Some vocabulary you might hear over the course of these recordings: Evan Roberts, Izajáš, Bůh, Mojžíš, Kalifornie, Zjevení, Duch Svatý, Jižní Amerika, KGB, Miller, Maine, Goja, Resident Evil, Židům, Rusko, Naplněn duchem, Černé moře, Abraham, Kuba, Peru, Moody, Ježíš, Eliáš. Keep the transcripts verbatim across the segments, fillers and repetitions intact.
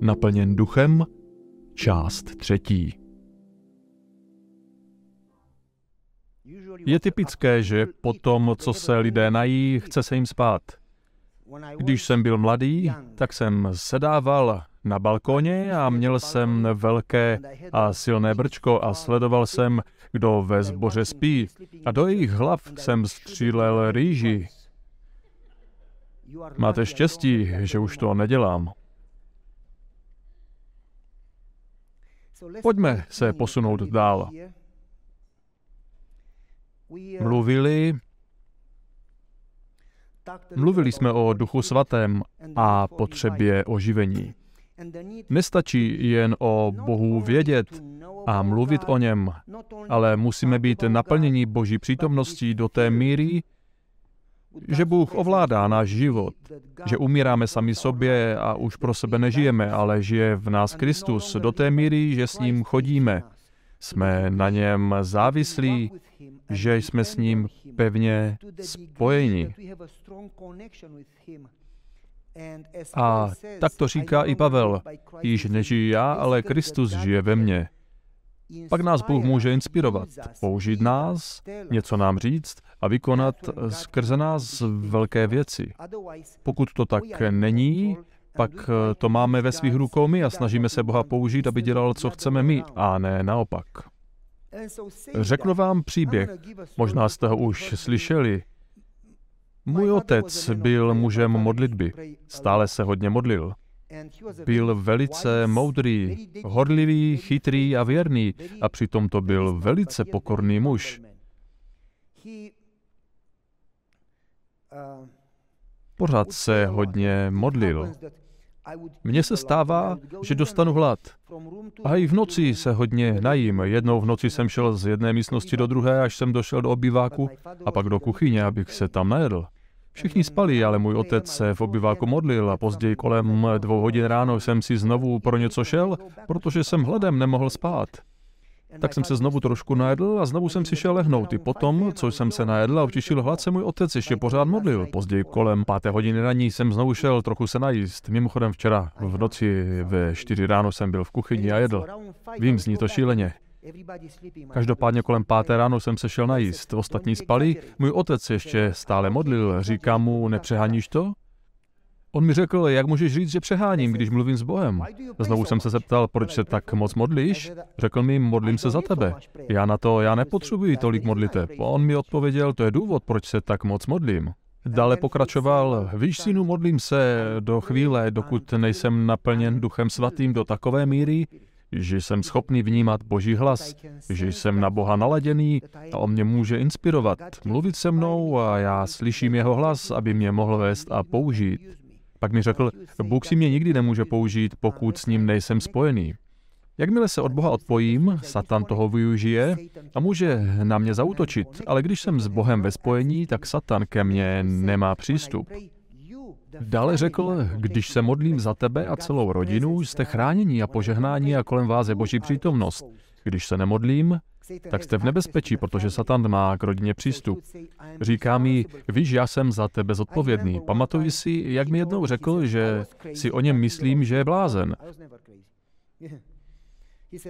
Naplněn duchem, část třetí. Je typické, že po tom, co se lidé nají, chce se jim spát. Když jsem byl mladý, tak jsem sedával na balkóně a měl jsem velké a silné brčko a sledoval jsem, kdo ve zboře spí. A do jejich hlav jsem střílel rýži. Máte štěstí, že už to nedělám. Pojďme se posunout dál. Mluvili, mluvili jsme o Duchu Svatém a potřebě oživení. Nestačí jen o Bohu vědět a mluvit o něm, ale musíme být naplněni Boží přítomností do té míry, že Bůh ovládá náš život, že umíráme sami sobě a už pro sebe nežijeme, ale žije v nás Kristus do té míry, že s ním chodíme. Jsme na něm závislí, že jsme s ním pevně spojeni. A tak to říká i Pavel. Již nežiju já, ale Kristus žije ve mně. Pak nás Bůh může inspirovat, použít nás, něco nám říct a vykonat skrze nás velké věci. Pokud to tak není, pak to máme ve svých rukou my a snažíme se Boha použít, aby dělal, co chceme my, a ne naopak. Řeknu vám příběh, možná jste ho už slyšeli. Můj otec byl mužem modlitby, stále se hodně modlil. Byl velice moudrý, horlivý, chytrý a věrný a přitom to byl velice pokorný muž. Pořád se hodně modlil. Mně se stává, že dostanu hlad. A i v noci se hodně najím. Jednou v noci jsem šel z jedné místnosti do druhé, až jsem došel do obýváku a pak do kuchyně, abych se tam najedl. Všichni spali, ale můj otec se v obýváku modlil a později kolem dvou hodin ráno jsem si znovu pro něco šel, protože jsem hladem nemohl spát. Tak jsem se znovu trošku najedl a znovu jsem si šel lehnout. I potom, co jsem se najedl a učišil hlad, se můj otec ještě pořád modlil. Později kolem páté hodiny raní jsem znovu šel trochu se najíst. Mimochodem včera v noci ve čtyři ráno jsem byl v kuchyni a jedl. Vím, zní to šíleně. Každopádně kolem páté ráno jsem se šel najíst. Ostatní spali, můj otec ještě stále modlil. Říkám mu, nepřeháníš to? On mi řekl, jak můžeš říct, že přeháním, když mluvím s Bohem. Znovu jsem se zeptal, proč se tak moc modlíš? Řekl mi, modlím se za tebe. Já na to, já nepotřebuji tolik modliteb. On mi odpověděl, to je důvod, proč se tak moc modlím. Dále pokračoval, víš, synu, modlím se do chvíle, dokud nejsem naplněn Duchem Svatým do takové míry, že jsem schopný vnímat Boží hlas, že jsem na Boha naladěný a on mě může inspirovat, mluvit se mnou a já slyším jeho hlas, aby mě mohl vést a použít. Pak mi řekl, Bůh si mě nikdy nemůže použít, pokud s ním nejsem spojený. Jakmile se od Boha odpojím, Satan toho využije a může na mě zaútočit, ale když jsem s Bohem ve spojení, tak Satan ke mně nemá přístup. Dále řekl, když se modlím za tebe a celou rodinu, jste chráněni a požehnáni a kolem vás je Boží přítomnost. Když se nemodlím, tak jste v nebezpečí, protože Satan má k rodině přístup. Říká mi, víš, já jsem za tebe zodpovědný. Pamatuji si, jak mi jednou řekl, že si o něm myslím, že je blázen.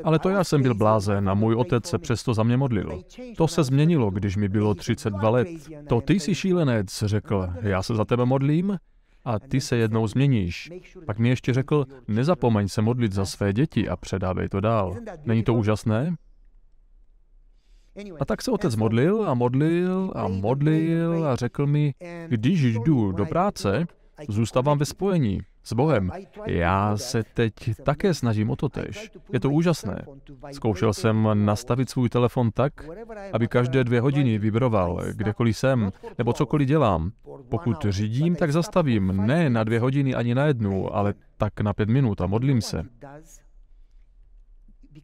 Ale to já jsem byl blázen a můj otec se přesto za mě modlil. To se změnilo, když mi bylo třicet dva let. To ty jsi šílenec, řekl, já se za tebe modlím a ty se jednou změníš. Pak mi ještě řekl, nezapomeň se modlit za své děti a předávej to dál. Není to úžasné? A tak se otec modlil a modlil a modlil a řekl mi, když jdu do práce, zůstávám ve spojení s Bohem. Já se teď také snažím o to též. Je to úžasné. Zkoušel jsem nastavit svůj telefon tak, aby každé dvě hodiny vibroval, kdekoliv jsem, nebo cokoliv dělám. Pokud řídím, tak zastavím. Ne na dvě hodiny ani na jednu, ale tak na pět minut a modlím se.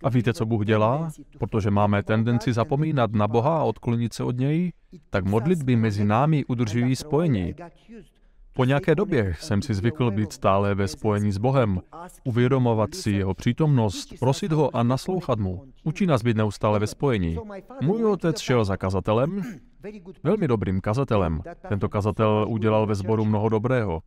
A víte, co Bůh dělá? Protože máme tendenci zapomínat na Boha a odklonit se od něj, tak modlitby mezi námi udržují spojení. Po nějaké době jsem si zvykl být stále ve spojení s Bohem, uvědomovat si jeho přítomnost, prosit ho a naslouchat mu. Učí nás být neustále ve spojení. Můj otec šel za kazatelem, velmi dobrým kazatelem. Tento kazatel udělal ve sboru mnoho dobrého.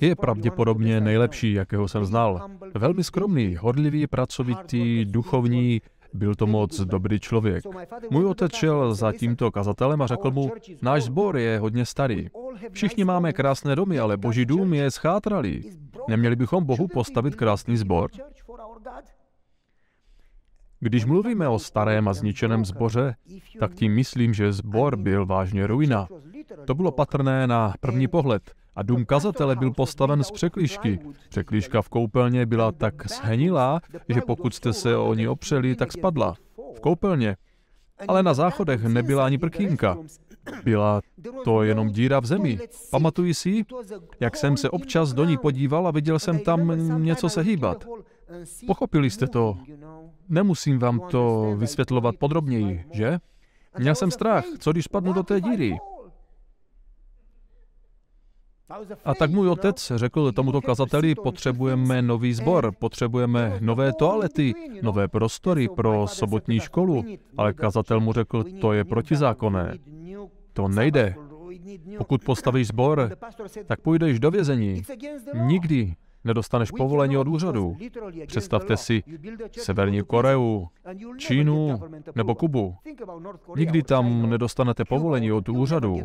Je pravděpodobně nejlepší, jakého jsem znal. Velmi skromný, hodlivý, pracovitý, duchovní. Byl to moc dobrý člověk. Můj otec šel za tímto kazatelem a řekl mu, náš sbor je hodně starý. Všichni máme krásné domy, ale Boží dům je schátralý. Neměli bychom Bohu postavit krásný sbor? Když mluvíme o starém a zničeném sboře, tak tím myslím, že sbor byl vážně ruina. To bylo patrné na první pohled. A dům kazatele byl postaven z překlíšky. Překlíška v koupelně byla tak shenilá, že pokud jste se o ní opřeli, tak spadla. V koupelně. Ale na záchodech nebyla ani prkínka. Byla to jenom díra v zemi. Pamatuji si, jak jsem se občas do ní podíval a viděl jsem tam něco se hýbat. Pochopili jste to. Nemusím vám to vysvětlovat podrobněji, že? Měl jsem strach, co když spadnu do té díry. A tak můj otec řekl tomuto kazateli, potřebujeme nový sbor, potřebujeme nové toalety, nové prostory pro sobotní školu. Ale kazatel mu řekl, to je protizákonné. To nejde. Pokud postavíš sbor, tak půjdeš do vězení. Nikdy nedostaneš povolení od úřadu. Představte si Severní Koreu, Čínu nebo Kubu. Nikdy tam nedostanete povolení od úřadu.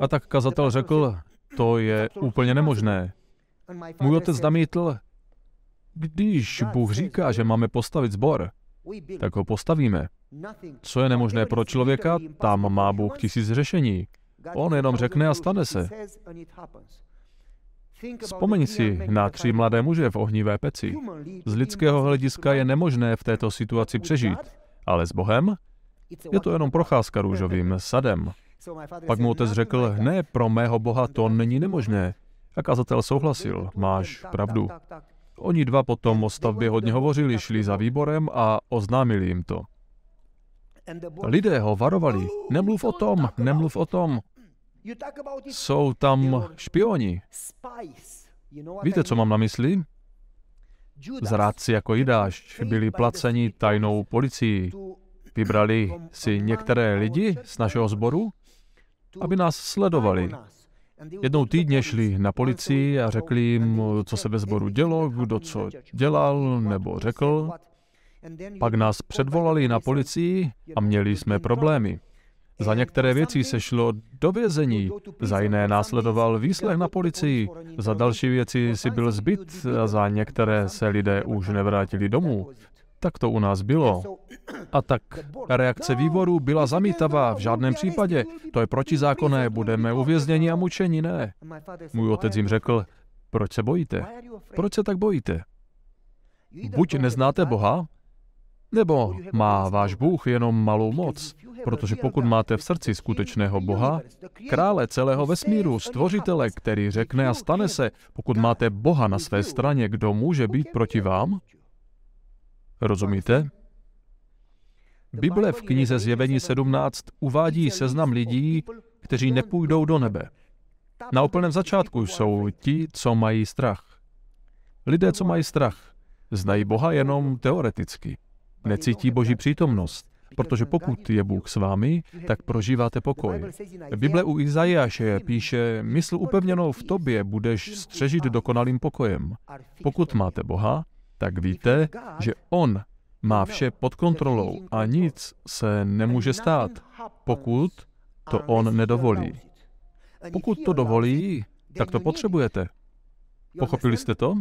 A tak kazatel řekl, to je úplně nemožné. Můj otec namítl, když Bůh říká, že máme postavit sbor, tak ho postavíme. Co je nemožné pro člověka, tam má Bůh tisíc řešení. On jenom řekne a stane se. Vzpomeň si na tři mladé muže v ohnivé peci. Z lidského hlediska je nemožné v této situaci přežít, ale s Bohem je to jenom procházka růžovým sadem. Pak mu otec řekl, ne, pro mého Boha to není nemožné. A kazatel souhlasil, máš pravdu. Oni dva potom o stavbě hodně hovořili, šli za výborem a oznámili jim to. Lidé ho varovali, nemluv o tom, nemluv o tom. Jsou tam špioni. Víte, co mám na mysli? Zrádci jako Jidáš byli placeni tajnou policií. Vybrali si některé lidi z našeho sboru, aby nás sledovali. Jednou týdně šli na policii a řekli jim, co se ve sboru dělo, kdo co dělal nebo řekl. Pak nás předvolali na policii a měli jsme problémy. Za některé věci se šlo do vězení, za jiné následoval výslech na policii, za další věci si byl zbyt a za některé se lidé už nevrátili domů. Tak to u nás bylo. A tak reakce výboru byla zamítavá, v žádném případě. To je protizákonné, budeme uvězněni a mučeni, ne. Můj otec jim řekl, proč se bojíte? Proč se tak bojíte? Buď neznáte Boha, nebo má váš Bůh jenom malou moc, protože pokud máte v srdci skutečného Boha, krále celého vesmíru, stvořitele, který řekne a stane se, pokud máte Boha na své straně, kdo může být proti vám? Rozumíte? Bible v knize Zjevení sedmnáct uvádí seznam lidí, kteří nepůjdou do nebe. Na úplném začátku jsou ti, co mají strach. Lidé, co mají strach, znají Boha jenom teoreticky. Necítí Boží přítomnost, protože pokud je Bůh s vámi, tak prožíváte pokoj. Bible u Izajáše píše, mysl upevněnou v tobě budeš střežit dokonalým pokojem. Pokud máte Boha, tak víte, že on má vše pod kontrolou a nic se nemůže stát, pokud to on nedovolí. Pokud to dovolí, tak to potřebujete. Pochopili jste to?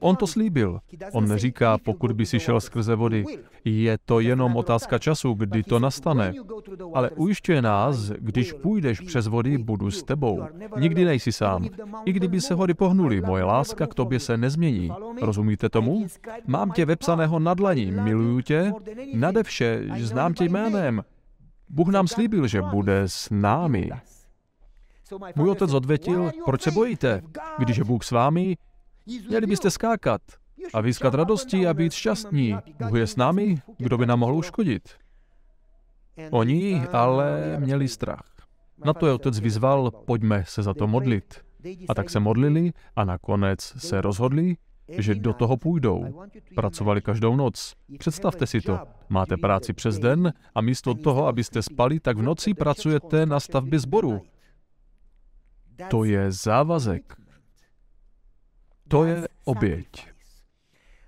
On to slíbil. On neříká, pokud by si šel skrze vody. Je to jenom otázka času, kdy to nastane. Ale ujišťuje nás, když půjdeš přes vody, budu s tebou. Nikdy nejsi sám. I kdyby se hory pohnuly, moje láska k tobě se nezmění. Rozumíte tomu? Mám tě vepsaného na dlaní, miluju tě, nade vše, znám tě jménem. Bůh nám slíbil, že bude s námi. Můj otec odvětil, proč se bojíte? Když je Bůh s vámi, měli byste skákat a výskat radosti a být šťastní. Bůh je s námi, kdo by nám mohl uškodit? Oni ale měli strach. Na to je otec vyzval, pojďme se za to modlit. A tak se modlili a nakonec se rozhodli, že do toho půjdou. Pracovali každou noc. Představte si to. Máte práci přes den a místo toho, abyste spali, tak v noci pracujete na stavbě sboru. To je závazek. To je oběť.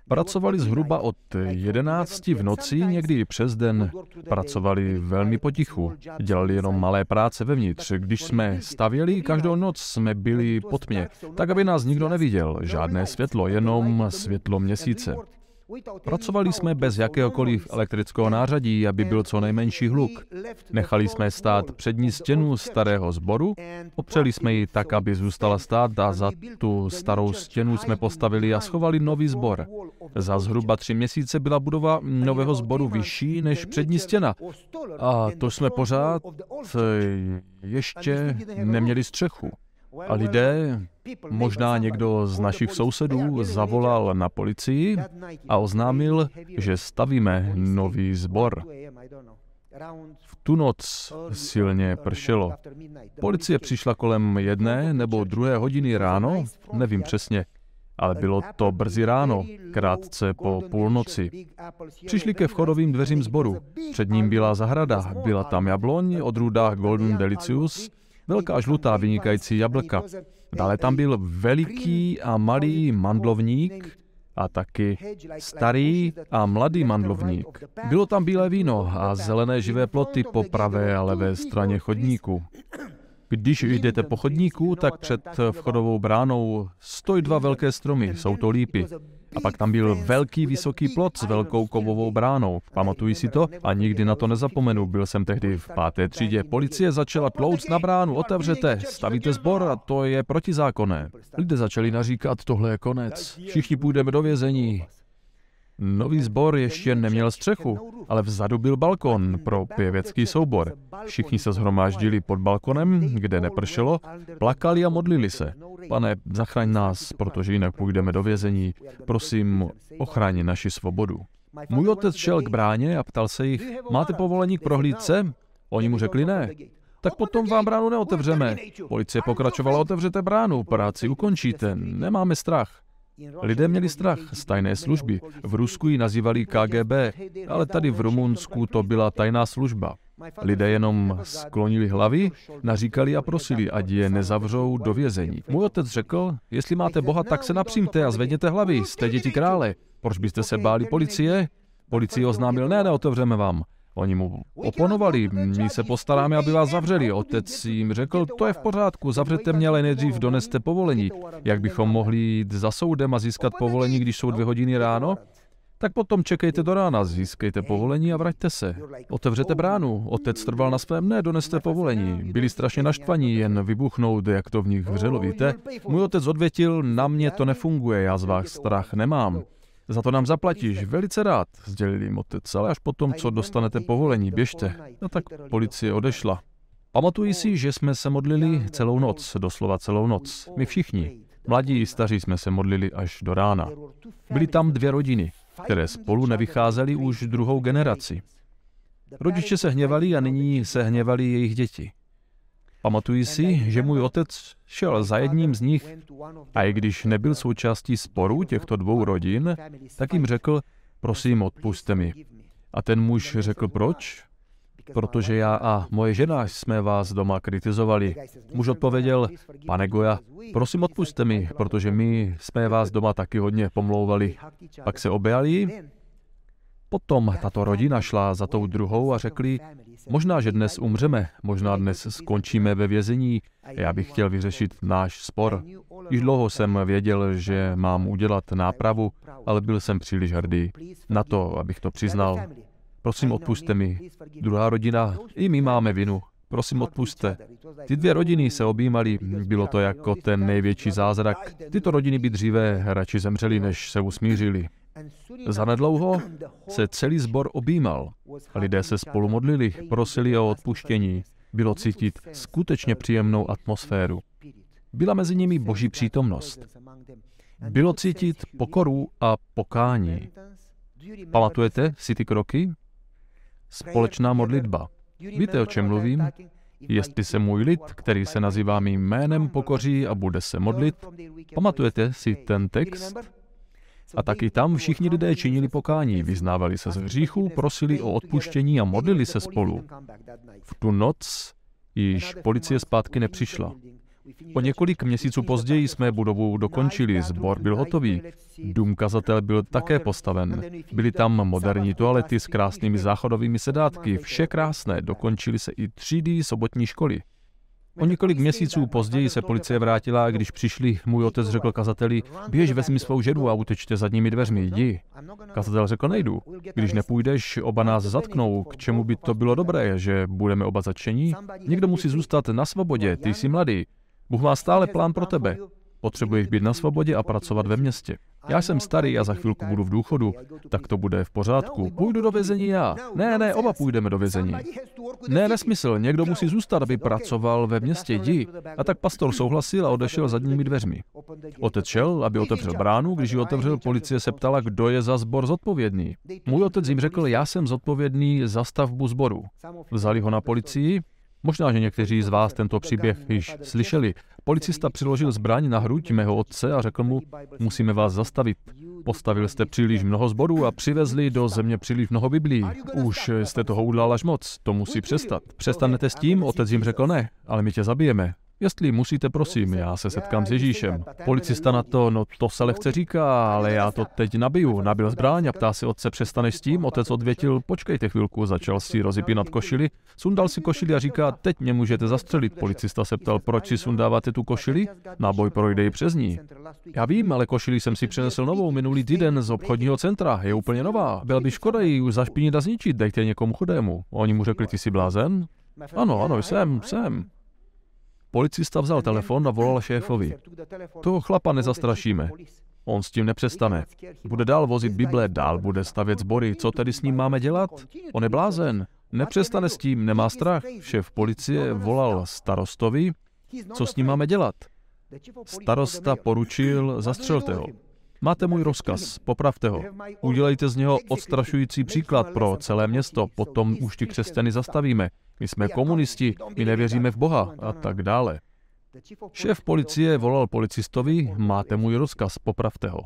Pracovali zhruba od jedenácti v noci, někdy i přes den. Pracovali velmi potichu. Dělali jenom malé práce vevnitř. Když jsme stavěli, každou noc jsme byli po tmě, tak aby nás nikdo neviděl. Žádné světlo, jenom světlo měsíce. Pracovali jsme bez jakéhokoliv elektrického nářadí, aby byl co nejmenší hluk. Nechali jsme stát přední stěnu starého sboru, opřeli jsme ji tak, aby zůstala stát, a za tu starou stěnu jsme postavili a schovali nový sbor. Za zhruba tři měsíce byla budova nového sboru vyšší než přední stěna. A to jsme pořád ještě neměli střechu. A lidé, možná někdo z našich sousedů, zavolal na policii a oznámil, že stavíme nový sbor. V tu noc silně pršelo. Policie přišla kolem jedné nebo druhé hodiny ráno, nevím přesně, ale bylo to brzy ráno, krátce po půlnoci. Přišli ke vchodovým dveřím sboru. Před ním byla zahrada, byla tam jabloň, odrůda Golden Delicious, velká žlutá vynikající jablka. Dále tam byl veliký a malý mandlovník a taky starý a mladý mandlovník. Bylo tam bílé víno a zelené živé ploty po pravé a levé straně chodníku. Když jdete po chodníku, tak před vchodovou bránou stojí dva velké stromy, jsou to lípy. A pak tam byl velký vysoký plot s velkou kovovou bránou. Pamatuji si to a nikdy na to nezapomenu. Byl jsem tehdy v páté třídě. Policie začala tlouct na bránu, otevřete, stavíte sbor a to je protizákonné. Lidé začali naříkat, tohle je konec. Všichni půjdeme do vězení. Nový sbor ještě neměl střechu, ale vzadu byl balkon pro pěvecký soubor. Všichni se shromáždili pod balkonem, kde nepršelo, plakali a modlili se. Pane, zachraň nás, protože jinak půjdeme do vězení. Prosím, ochraň naši svobodu. Můj otec šel k bráně a ptal se jich, máte povolení k prohlídce? Oni mu řekli ne. Tak potom vám bránu neotevřeme. Policie pokračovala, otevřete bránu, práci ukončíte, nemáme strach. Lidé měli strach z tajné služby. V Rusku ji nazývali K G B, ale tady v Rumunsku to byla tajná služba. Lidé jenom sklonili hlavy, naříkali a prosili, ať je nezavřou do vězení. Můj otec řekl, jestli máte Boha, tak se napřímte a zvedněte hlavy, jste děti krále. Proč byste se báli policie? Policii oznámil, ne, neotevřeme vám. Oni mu oponovali, my se postaráme, aby vás zavřeli. Otec jim řekl, to je v pořádku, zavřete mě, ale nejdřív doneste povolení. Jak bychom mohli jít za soudem a získat povolení, když jsou dvě hodiny ráno? Tak potom čekejte do rána, získejte povolení a vraťte se. Otevřete bránu, otec trval na svém, ne, doneste povolení. Byli strašně naštvaní, jen vybuchnout, jak to v nich vřelo, víte? Můj otec odvětil, na mě to nefunguje, já z vás strach nemám. Za to nám zaplatíš, velice rád, sdělil jim otec, ale až potom, co dostanete povolení, běžte. No tak policie odešla. Pamatuji si, že jsme se modlili celou noc, doslova celou noc. My všichni, mladí i staří, jsme se modlili až do rána. Byly tam dvě rodiny, které spolu nevycházely už druhou generaci. Rodiče se hněvali a nyní se hněvali jejich děti. Pamatuji si, že můj otec šel za jedním z nich a i když nebyl součástí sporu těchto dvou rodin, tak jim řekl, prosím, odpusťte mi. A ten muž řekl, proč? Protože já a moje žena jsme vás doma kritizovali. Muž odpověděl, pane Goja, prosím, odpusťte mi, protože my jsme vás doma taky hodně pomlouvali. Pak se objali. Potom tato rodina šla za tou druhou a řekli, možná, že dnes umřeme, možná dnes skončíme ve vězení, já bych chtěl vyřešit náš spor. Již dlouho jsem věděl, že mám udělat nápravu, ale byl jsem příliš hrdý na to, abych to přiznal. Prosím, odpusťte mi. Druhá rodina, i my máme vinu. Prosím, odpusťte. Ty dvě rodiny se objímaly, bylo to jako ten největší zázrak. Tyto rodiny by dříve radši zemřeli, než se usmířili. Zanedlouho se celý sbor objímal. Lidé se spolu modlili, prosili o odpuštění. Bylo cítit skutečně příjemnou atmosféru. Byla mezi nimi boží přítomnost. Bylo cítit pokoru a pokání. Pamatujete si ty kroky? Společná modlitba. Víte, o čem mluvím? Jestli se můj lid, který se nazývá mým jménem, pokoří a bude se modlit, pamatujete si ten text? A taky tam všichni lidé činili pokání, vyznávali se z hříchu, prosili o odpuštění a modlili se spolu. V tu noc již policie zpátky nepřišla. O několik měsíců později jsme budovu dokončili, sbor byl hotový. Dům kazatel byl také postaven. Byly tam moderní toalety s krásnými záchodovými sedátky, vše krásné, dokončili se i třídy sobotní školy. O několik měsíců později se policie vrátila a když přišli, můj otec řekl kazateli, běž, vezmi svou ženu a utečte zadními dveřmi, jdi. Kazatel řekl, nejdu. Když nepůjdeš, oba nás zatknou, k čemu by to bylo dobré, že budeme oba zatčení? Někdo musí zůstat na svobodě, ty jsi mladý. Bůh má stále plán pro tebe. Potřebuješ být na svobodě a pracovat ve městě. Já jsem starý a za chvilku budu v důchodu. Tak to bude v pořádku. Půjdu do vězení já. Ne, ne, oba půjdeme do vězení. Ne, nesmysl. Někdo musí zůstat, aby pracoval ve městě. Jdi. A tak pastor souhlasil a odešel zadními dveřmi. Otec šel, aby otevřel bránu. Když ji otevřel, policie se ptala, kdo je za sbor zodpovědný. Můj otec jim řekl, já jsem zodpovědný za stavbu sboru. Vzali ho na policii. Možná, že někteří z vás tento příběh již slyšeli. Policista přiložil zbraň na hruď mého otce a řekl mu, musíme vás zastavit. Postavil jste příliš mnoho sborů a přivezli do země příliš mnoho Biblií. Už jste toho udělal až moc, to musí přestat. Přestanete s tím? Otec jim řekl ne, ale my tě zabijeme. Jestli musíte, prosím, já se setkám s Ježíšem. Policista na to, no to se lehce říká, ale já to teď nabiju. Nabil zbraň a ptá si otce, přestaneš s tím? Otec odvětil, počkejte chvilku, začal si rozepínat košili, sundal si košili a říká, teď mě můžete zastřelit. Policista se ptal, proč si sundáváte tu košili? Náboj projde i přes ní. Já vím, ale košili jsem si přinesl novou minulý týden z obchodního centra, je úplně nová. Byla by škoda ji už zašpinit a zničit, dejte někomu chudému. Oni mu řekli, ty jsi blázen? Ano, ano, jsem, jsem. Policista vzal telefon a volal šéfovi. Toho chlapa nezastrašíme. On s tím nepřestane. Bude dál vozit Bible, dál bude stavět sbory. Co tedy s ním máme dělat? On je blázen. Nepřestane s tím, nemá strach. Šéf policie volal starostovi. Co s ním máme dělat? Starosta poručil, zastřelte ho. Máte můj rozkaz, popravte ho. Udělejte z něho odstrašující příklad pro celé město, potom už ti křesťany zastavíme. My jsme komunisti, my nevěříme v Boha a tak dále. Šéf policie volal policistovi, máte můj rozkaz, popravte ho.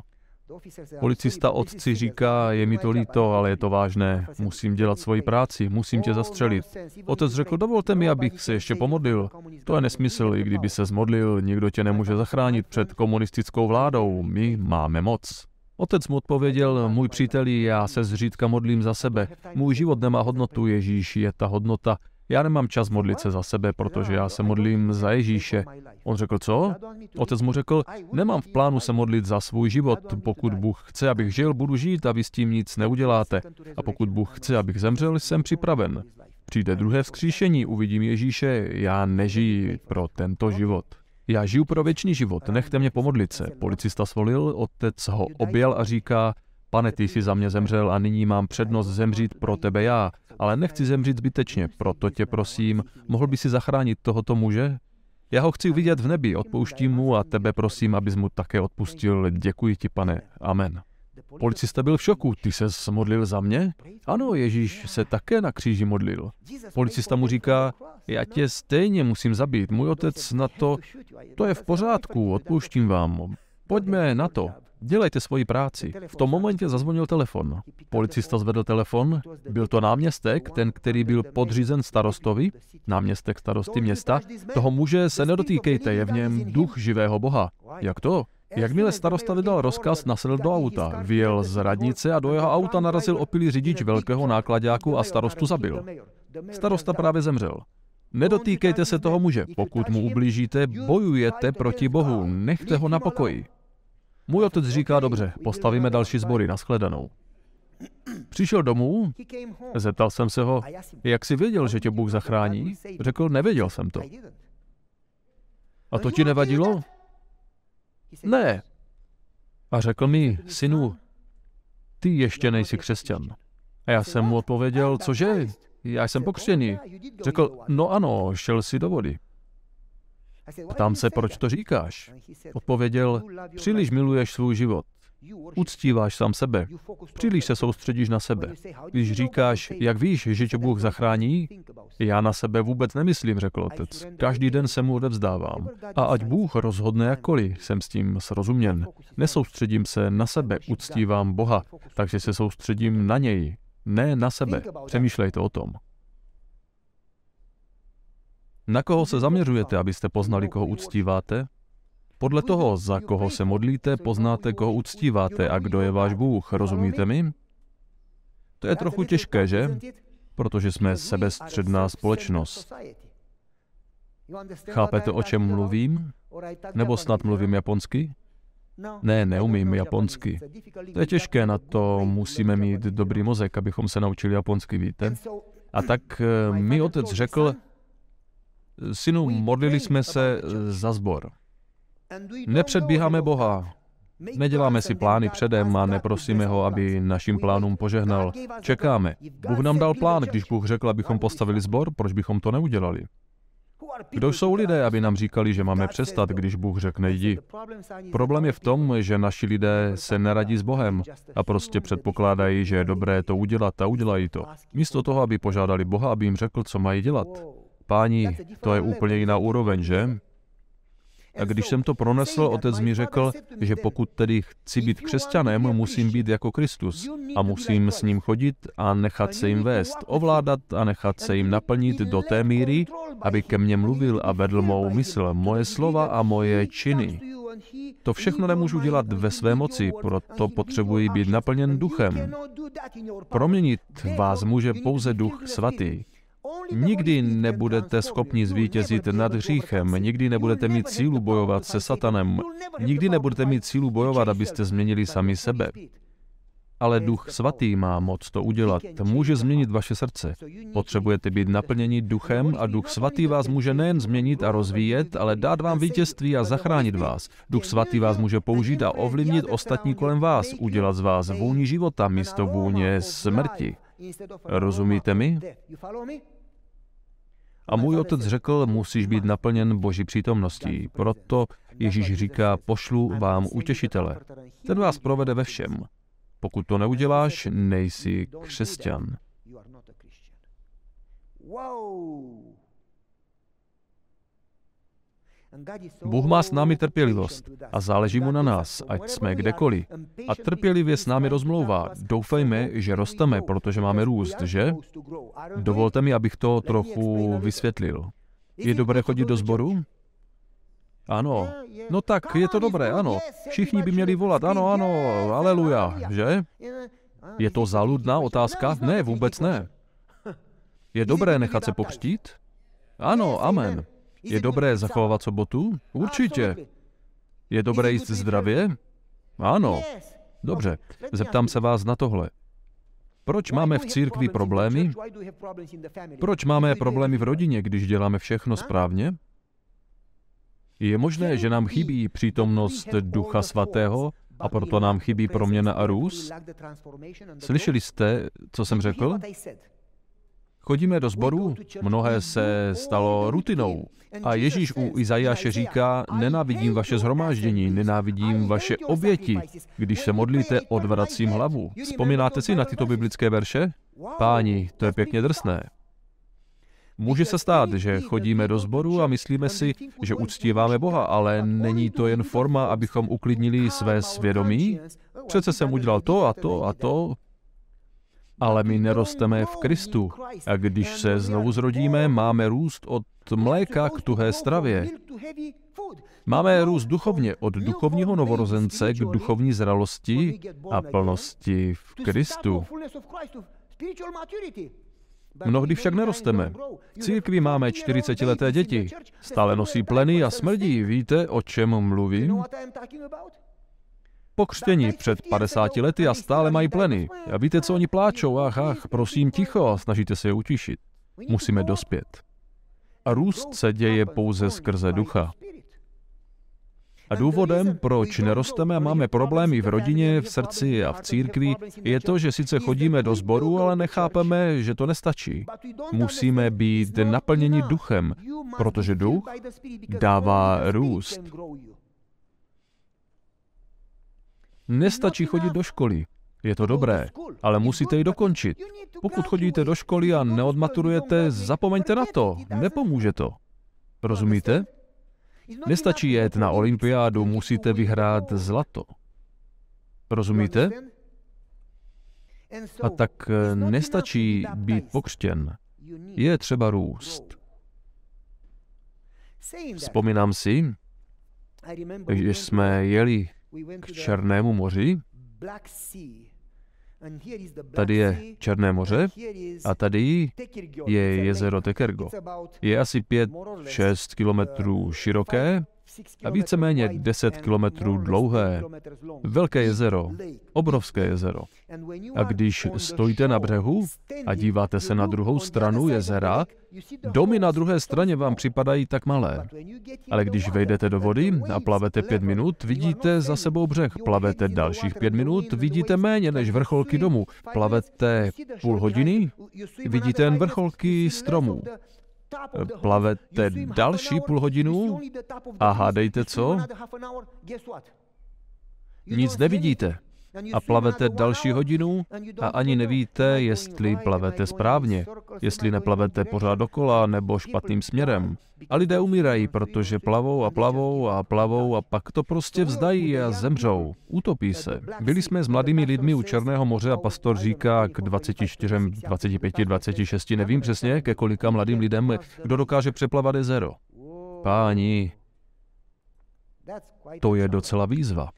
Policista otci říká, je mi to líto, ale je to vážné, musím dělat svoji práci, musím tě zastřelit. Otec řekl, dovolte mi, abych se ještě pomodlil. To je nesmysl, i kdyby se zmodlil, nikdo tě nemůže zachránit před komunistickou vládou, my máme moc. Otec mu odpověděl, můj příteli, já se zřídka modlím za sebe, můj život nemá hodnotu, Ježíš je ta hodnota. Já nemám čas modlit se za sebe, protože já se modlím za Ježíše. On řekl, co? Otec mu řekl, nemám v plánu se modlit za svůj život. Pokud Bůh chce, abych žil, budu žít a vy s tím nic neuděláte. A pokud Bůh chce, abych zemřel, jsem připraven. Přijde druhé vzkříšení, uvidím Ježíše, já nežiji pro tento život. Já žiju pro věčný život, nechte mě pomodlit se. Policista svolil, otec ho objal a říká, pane, ty jsi za mě zemřel a nyní mám přednost zemřít pro tebe já, ale nechci zemřít zbytečně, proto tě prosím, mohl by si zachránit tohoto muže? Já ho chci vidět v nebi, odpouštím mu a tebe prosím, abys mu také odpustil. Děkuji ti, pane. Amen. Policista byl v šoku. Ty ses modlil za mě? Ano, Ježíš se také na kříži modlil. Policista mu říká, já tě stejně musím zabít. Můj otec na to, to je v pořádku, odpouštím vám. Pojďme na to. Dělejte svoji práci. V tom momentě zazvonil telefon. Policista zvedl telefon. Byl to náměstek, ten, který byl podřízen starostovi, náměstek starosty města. Toho muže se nedotýkejte, je v něm duch živého Boha. Jak to? Jakmile starosta vydal rozkaz, nasedl do auta, vyjel z radnice a do jeho auta narazil opilý řidič velkého nákladáku a starostu zabil. Starosta právě zemřel. Nedotýkejte se toho muže. Pokud mu ublížíte, bojujete proti Bohu. Nechte ho na pokoji. Můj otec říká, dobře, postavíme další sbory, nashledanou. Přišel domů, zeptal jsem se ho, jak jsi věděl, že tě Bůh zachrání? Řekl, nevěděl jsem to. A to ti nevadilo? Ne. A řekl mi, synu, ty ještě nejsi křesťan. A já jsem mu odpověděl, cože? Já jsem pokřtěný. Řekl, no ano, šel jsi do vody. Ptám se, proč to říkáš? Odpověděl, příliš miluješ svůj život. Uctíváš sám sebe. Příliš se soustředíš na sebe. Když říkáš, jak víš, že tě Bůh zachrání, já na sebe vůbec nemyslím, řekl otec. Každý den se mu odevzdávám. A ať Bůh rozhodne jakkoliv, jsem s tím srozuměn. Nesoustředím se na sebe, uctívám Boha, takže se soustředím na něj, ne na sebe. Přemýšlejte o tom. Na koho se zaměřujete, abyste poznali, koho uctíváte? Podle toho, za koho se modlíte, poznáte, koho uctíváte a kdo je váš Bůh. Rozumíte mi? To je trochu těžké, že? Protože jsme sebestředná společnost. Chápete, o čem mluvím? Nebo snad mluvím japonsky? Ne, neumím japonsky. To je těžké, na to musíme mít dobrý mozek, abychom se naučili japonsky, víte? A tak mi otec řekl, synu, modlili jsme se za sbor. Nepředbíháme Boha, neděláme si plány předem a neprosíme ho, aby našim plánům požehnal. Čekáme. Bůh nám dal plán, když Bůh řekl, abychom postavili sbor, proč bychom to neudělali? Kdo jsou lidé, aby nám říkali, že máme přestat, když Bůh řekne jdi? Problém je v tom, že naši lidé se neradí s Bohem a prostě předpokládají, že je dobré to udělat a udělají to. Místo toho, aby požádali Boha, aby jim řekl, co mají dělat. Páni, to je úplně jiná úroveň, že? A když jsem to pronesl, otec mi řekl, že pokud tedy chci být křesťanem, musím být jako Kristus a musím s ním chodit a nechat se jim vést, ovládat a nechat se jim naplnit do té míry, aby ke mně mluvil a vedl mou mysl, moje slova a moje činy. To všechno nemůžu dělat ve své moci, proto potřebuji být naplněn duchem. Proměnit vás může pouze Duch Svatý. Nikdy nebudete schopni zvítězit nad hříchem, nikdy nebudete mít sílu bojovat se satanem, nikdy nebudete mít sílu bojovat, abyste změnili sami sebe. Ale Duch Svatý má moc to udělat, může změnit vaše srdce. Potřebujete být naplněni duchem a Duch Svatý vás může nejen změnit a rozvíjet, ale dát vám vítězství a zachránit vás. Duch Svatý vás může použít a ovlivnit ostatní kolem vás, udělat z vás vůni života místo vůně smrti. Rozumíte mi? A můj otec řekl, musíš být naplněn Boží přítomností. Proto Ježíš říká, pošlu vám utěšitele. Ten vás provede ve všem. Pokud to neuděláš, nejsi křesťan. Bůh má s námi trpělivost a záleží mu na nás, ať jsme kdekoliv. A trpělivě s námi rozmlouvá. Doufejme, že rosteme, protože máme růst, že? Dovolte mi, abych to trochu vysvětlil. Je dobré chodit do sboru? Ano. No tak, je to dobré, ano. Všichni by měli volat, ano, ano, aleluja, že? Je to záludná otázka? Ne, vůbec ne. Je dobré nechat se pokřtít? Ano, amen. Je dobré zachovávat sobotu? Určitě. Je dobré jíst zdravě? Ano. Dobře, zeptám se vás na tohle. Proč máme v církvi problémy? Proč máme problémy v rodině, když děláme všechno správně? Je možné, že nám chybí přítomnost Ducha Svatého a proto nám chybí proměna a růst? Slyšeli jste, co jsem řekl? Chodíme do sboru, mnohé se stalo rutinou. A Ježíš u Izajáše říká, nenávidím vaše shromáždění, nenávidím vaše oběti. Když se modlíte, odvracím hlavu. Vzpomínáte si na tyto biblické verše? Páni, to je pěkně drsné. Může se stát, že chodíme do sboru a myslíme si, že uctíváme Boha, ale není to jen forma, abychom uklidnili své svědomí? Přece jsem udělal to a to a to. Ale my nerosteme v Kristu. A když se znovu zrodíme, máme růst od mléka k tuhé stravě. Máme růst duchovně, od duchovního novorozence k duchovní zralosti a plnosti v Kristu. Mnohdy však nerosteme. V církvi máme čtyřicetileté děti. Stále nosí pleny a smrdí. Víte, o čem mluvím? Pokřtění před padesáti lety a stále mají pleny. A víte, co oni pláčou? Ach, ach, prosím, ticho a snažíte se je utišit. Musíme dospět. A růst se děje pouze skrze ducha. A důvodem, proč nerosteme a máme problémy v rodině, v srdci a v církvi, je to, že sice chodíme do sboru, ale nechápeme, že to nestačí. Musíme být naplněni duchem, protože duch dává růst. Nestačí chodit do školy. Je to dobré, ale musíte ji dokončit. Pokud chodíte do školy a neodmaturujete, zapomeňte na to. Nepomůže to. Rozumíte? Nestačí jet na olympiádu, musíte vyhrát zlato. Rozumíte? A tak nestačí být pokřtěn. Je třeba růst. Vzpomínám si, že jsme jeli k Černému moři. Tady je Černé moře a tady je jezero Tekirgo. Je asi pět šest kilometrů široké a víceméně deset kilometrů dlouhé. Velké jezero, obrovské jezero. A když stojíte na břehu a díváte se na druhou stranu jezera, domy na druhé straně vám připadají tak malé. Ale když vejdete do vody a plavete pět minut, vidíte za sebou břeh. Plavete dalších pět minut, vidíte méně než vrcholky domů. Plavete půl hodiny, vidíte jen vrcholky stromů. Plavete další půl hodinu a hádejte co? Nic nevidíte. A plavete další hodinu a ani nevíte, jestli plavete správně, jestli neplavete pořád dokola nebo špatným směrem. A lidé umírají, protože plavou a plavou a plavou a pak to prostě vzdají a zemřou. Utopí se. Byli jsme s mladými lidmi u Černého moře a pastor říká k dvaceti čtyřem, dvaceti pěti, dvaceti šesti, nevím přesně, ke kolika mladým lidem, kdo dokáže přeplavat jezero. Páni, to je docela výzva.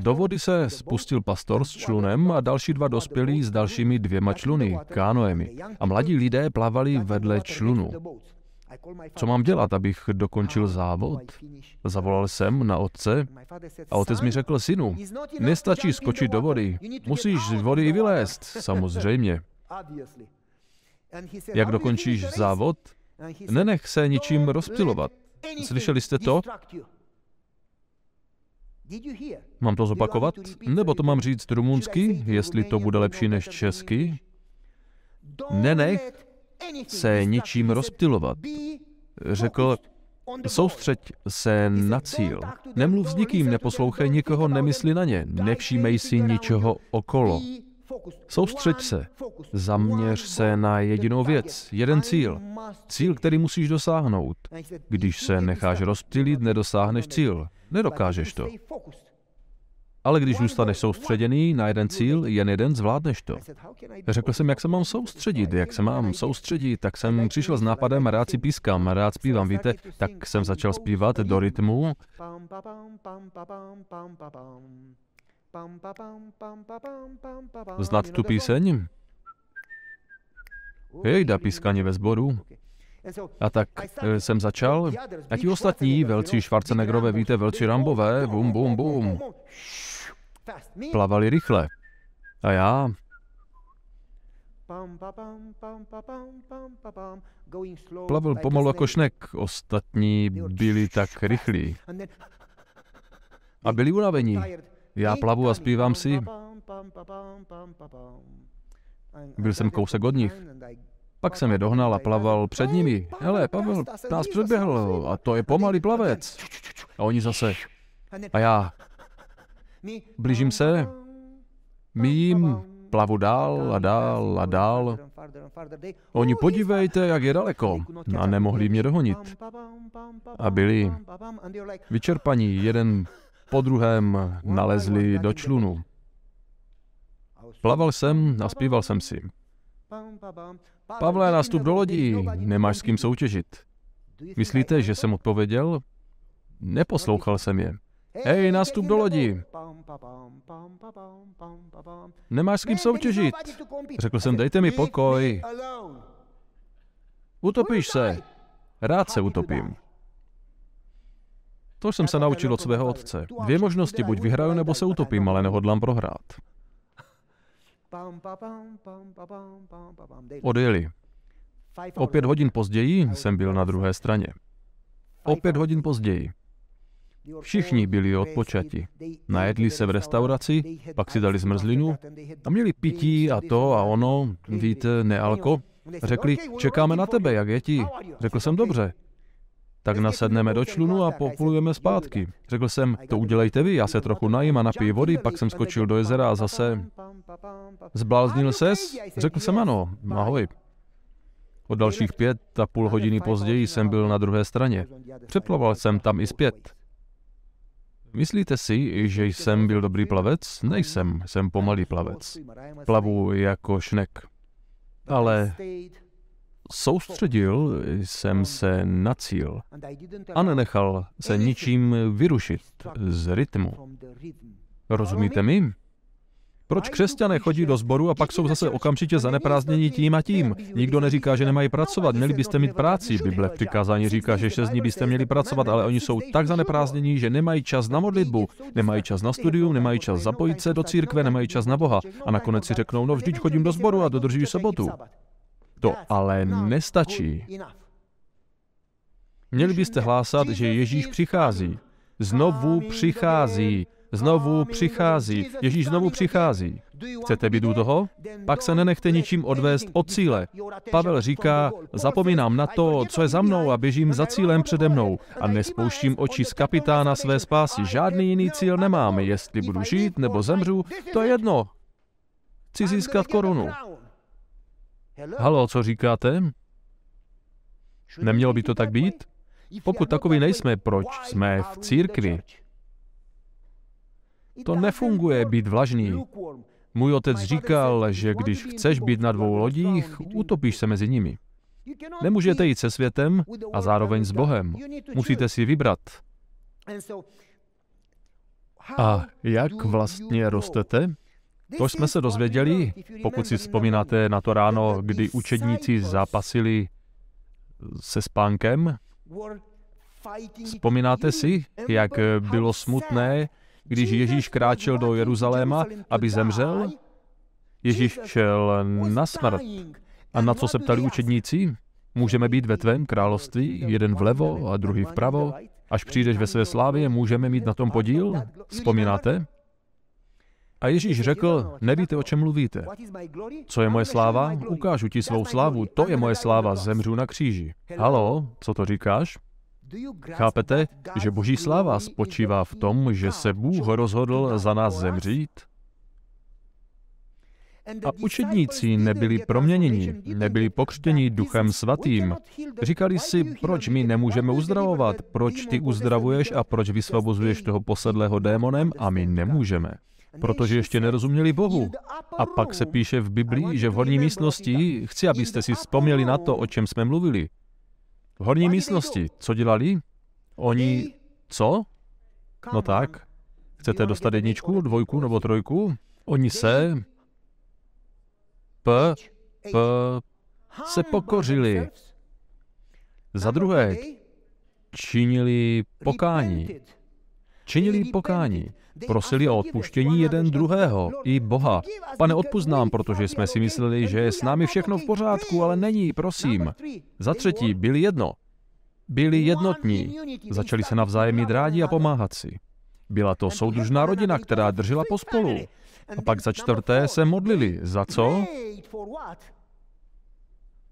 Do vody se spustil pastor s člunem a další dva dospělí s dalšími dvěma čluny, kánoemi. A mladí lidé plavali vedle člunu. Co mám dělat, abych dokončil závod? Zavolal jsem na otce a otec mi řekl, synu, nestačí skočit do vody, musíš z vody i vylézt, samozřejmě. Jak dokončíš závod? Nenech se ničím rozptylovat. Slyšeli jste to? Mám to zopakovat? Nebo to mám říct rumunsky, jestli to bude lepší než česky? Nenech se ničím rozptylovat. Řekl, soustřeď se na cíl. Nemluv s nikým, neposlouchej nikoho, nemysli na ně. Nevšímej si ničeho okolo. Soustřeď se. Zaměř se na jedinou věc, jeden cíl. Cíl, který musíš dosáhnout. Když se necháš rozptýlit, nedosáhneš cíl. Nedokážeš to. Ale když zůstaneš soustředěný na jeden cíl, jen jeden, zvládneš to. Řekl jsem, jak se mám soustředit, jak se mám soustředit, tak jsem přišel s nápadem, rád si pískám, rád zpívám, víte, tak jsem začal zpívat do rytmu. Znáte tu píseň? Jejda, pískání ve sboru. A tak jsem začal. A ti ostatní, velcí Schwarzeneggerové, víte, velcí Rambové, bum, bum, bum, plavali rychle. A já... plavil pomalu jako šnek, ostatní byli tak rychlí. A byli unavení. Já plavu a zpívám si. Byl jsem kousek od nich. Pak jsem je dohnal a plaval před nimi. Hele, Pavel nás předběhl a to je pomalý plavec. A oni zase. A já. Blížím se. Míjím, plavu dál a dál a dál. Oni podívejte, jak je daleko. A nemohli mě dohonit. A byli vyčerpaní. Jeden po druhém nalezli do člunu. Plaval jsem a zpíval jsem si. Pavle, nástup do lodí, nemáš s kým soutěžit. Myslíte, že jsem odpověděl? Neposlouchal jsem je. Hej, nástup do lodí. Nemáš s kým soutěžit. Řekl jsem, dejte mi pokoj. Utopíš se. Rád se utopím. To jsem se naučil od svého otce. Dvě možnosti, buď vyhraju, nebo se utopím, ale nehodlám prohrát. Odjeli. O pět hodin později jsem byl na druhé straně. O pět hodin později. Všichni byli odpočati. Najedli se v restauraci, pak si dali zmrzlinu a měli pití a to a ono, víte, nealko. Řekli, čekáme na tebe, jak je ti? Řekl jsem, dobře. tak nasedneme do člunu a poplujeme zpátky. Řekl jsem, to udělejte vy, já se trochu najím a napiju vody, pak jsem skočil do jezera a zase... Zbláznil ses? Řekl jsem ano, ahoj. O dalších pět a půl hodiny později jsem byl na druhé straně. Přeplaval jsem tam i zpět. Myslíte si, že jsem byl dobrý plavec? Nejsem, jsem pomalý plavec. Plavu jako šnek. Ale... soustředil jsem se na cíl a nenechal se ničím vyrušit z rytmu. Rozumíte mi? Proč křesťané chodí do sboru a pak jsou zase okamžitě zaneprázdnění tím a tím? Nikdo neříká, že nemají pracovat, měli byste mít práci. Bible v přikázání říká, že šest dní byste měli pracovat, ale oni jsou tak zaneprázdnění, že nemají čas na modlitbu, nemají čas na studium, nemají čas zapojit se do církve, nemají čas na Boha. A nakonec si řeknou, no vždyť chodím do sboru a dodržuji sobotu. To ale nestačí. Měli byste hlásat, že Ježíš přichází. Znovu přichází. Znovu přichází. Ježíš znovu přichází. Chcete být u toho? Pak se nenechte ničím odvést od cíle. Pavel říká, zapomínám na to, co je za mnou a běžím za cílem přede mnou a nespouštím oči z kapitána své spásy. Žádný jiný cíl nemám. Jestli budu žít nebo zemřu, to je jedno. Chci získat korunu. Haló, co říkáte? Nemělo by to tak být? Pokud takový nejsme, proč jsme v církvi? To nefunguje být vlažný. Můj otec říkal, že když chceš být na dvou lodích, utopíš se mezi nimi. Nemůžete jít se světem a zároveň s Bohem. Musíte si vybrat. A jak vlastně rostete? To jsme se dozvěděli, pokud si vzpomínáte na to ráno, kdy učedníci zápasili se spánkem. Vzpomínáte si, jak bylo smutné, když Ježíš kráčel do Jeruzaléma, aby zemřel? Ježíš šel na smrt. A na co se ptali učedníci? Můžeme být ve tvém království, jeden vlevo a druhý vpravo. Až přijdeš ve své slávě, můžeme mít na tom podíl? Vzpomínáte? A Ježíš řekl, nevíte, o čem mluvíte. Co je moje sláva? Ukážu ti svou slávu. To je moje sláva, zemřu na kříži. Haló, co to říkáš? Chápete, že Boží sláva spočívá v tom, že se Bůh rozhodl za nás zemřít? A učedníci nebyli proměněni, nebyli pokřtěni Duchem Svatým. Říkali si, proč my nemůžeme uzdravovat, proč ty uzdravuješ a proč vysvobozuješ toho posedlého démonem a my nemůžeme. Protože ještě nerozuměli Bohu. A pak se píše v Biblii, že v horní místnosti, chci, abyste si vzpomněli na to, o čem jsme mluvili. V horní místnosti, co dělali? Oni, co? No tak, chcete dostat jedničku, dvojku nebo trojku? Oni se, p, p, se pokořili. Za druhé, činili pokání. Činili pokání. Prosili o odpuštění jeden druhého, i Boha. Pane, odpusť nám, protože jsme si mysleli, že je s námi všechno v pořádku, ale není, prosím. Za třetí, byli jedno. Byli jednotní. Začali se navzájem mít rádi a pomáhat si. Byla to soudružná rodina, která držela pospolu. A pak za čtvrté se modlili. Za co?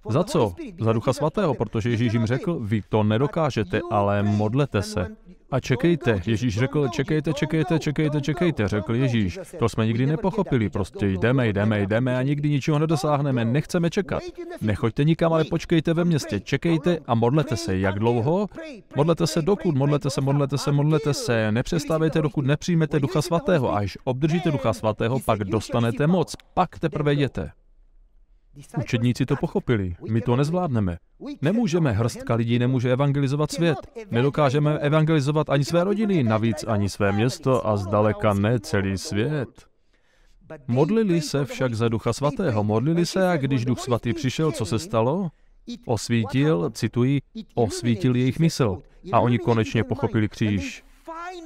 Za co? Za Ducha Svatého, protože Ježíš jim řekl, vy to nedokážete, ale modlete se. A čekejte, Ježíš řekl, čekejte, čekejte, čekejte, čekejte, řekl Ježíš. To jsme nikdy nepochopili, prostě jdeme, jdeme, jdeme a nikdy ničeho nedosáhneme, nechceme čekat. Nechoďte nikam, ale počkejte ve městě, čekejte a modlete se. Jak dlouho? Modlete se dokud, modlete se, modlete se, modlete se, nepřestávejte, dokud nepřijmete Ducha Svatého. A až obdržíte Ducha Svatého, pak dostanete moc, pak teprve jděte. Učedníci to pochopili, my to nezvládneme. Nemůžeme, hrstka lidí nemůže evangelizovat svět. Nedokážeme evangelizovat ani své rodiny, navíc ani své město a zdaleka ne celý svět. Modlili se však za Ducha Svatého, modlili se a když Duch Svatý přišel, co se stalo? Osvítil, cituji, osvítil jejich mysl a oni konečně pochopili kříž.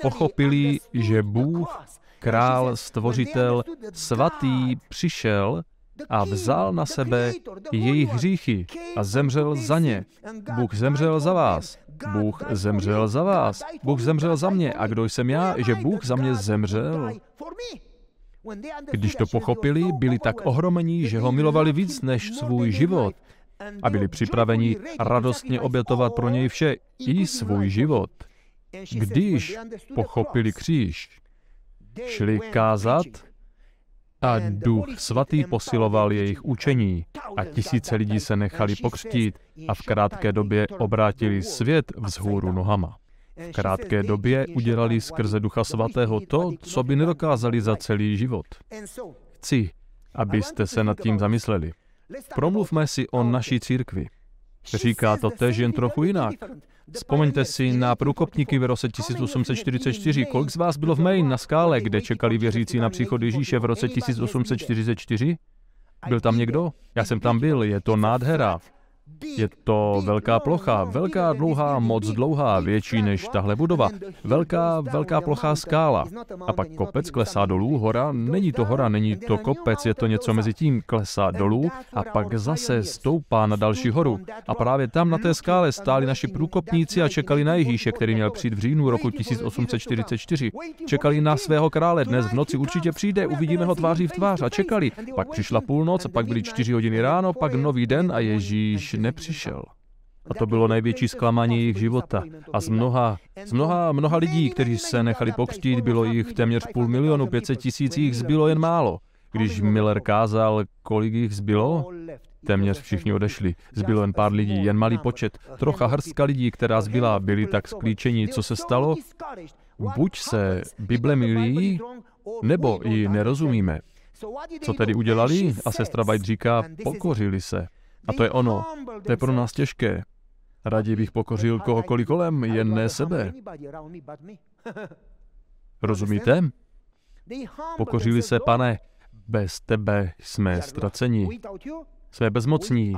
Pochopili, že Bůh, král, stvořitel, svatý přišel a vzal na sebe jejich hříchy a zemřel za ně. Bůh zemřel za vás. Bůh zemřel za vás. Bůh zemřel za mě. A kdo jsem já, že Bůh za mě zemřel? Když to pochopili, byli tak ohromení, že ho milovali víc než svůj život. a byli připraveni radostně obětovat pro něj vše, i svůj život. Když pochopili kříž, šli kázat a Duch Svatý posiloval jejich učení a tisíce lidí se nechali pokřtít a v krátké době obrátili svět vzhůru nohama. V krátké době udělali skrze Ducha Svatého to, co by nedokázali za celý život. Chci, abyste se nad tím zamysleli. Promluvme si o naší církvi. Říká to též jen trochu jinak. Vzpomeňte si na průkopníky v roce tisíc osm set čtyřicet čtyři. Kolik z vás bylo v Maine na skále, kde čekali věřící na příchod Ježíše v roce tisíc osm set čtyřicet čtyři? Byl tam někdo? Já jsem tam byl, je to nádhera. Je to velká plocha, velká, dlouhá, moc dlouhá, větší než tahle budova. Velká, velká plochá skála. A pak kopec klesá dolů, hora, není to hora, není to kopec, je to něco mezi tím, klesá dolů a pak zase stoupá na další horu. A právě tam na té skále stáli naši průkopníci a čekali na Ježíše, který měl přijít v říjnu roku tisíc osm set čtyřicet čtyři. Čekali na svého krále, dnes v noci určitě přijde, uvidíme ho tváří v tvář a čekali. Pak přišla půlnoc, pak byly čtyři hodiny ráno, pak nový den a Ježíš nepřišel. A to bylo největší zklamání jejich života. A z mnoha, z mnoha, mnoha lidí, kteří se nechali pokřtít, bylo jich téměř půl milionu, pětset tisíc jich zbylo jen málo. Když Miller kázal, kolik jich zbylo? Téměř všichni odešli. Zbylo jen pár lidí, jen malý počet. Trocha hrstka lidí, která zbyla, byli tak sklíčení. Co se stalo? Buď se Bible milí, nebo ji nerozumíme. Co tedy udělali? A sestra White říká, pokořili se. A to je ono. To je pro nás těžké. Raději bych pokořil kohokoliv kolem, jen ne sebe. Rozumíte? Pokořili se, Pane, bez tebe jsme ztraceni. Jsme bezmocní.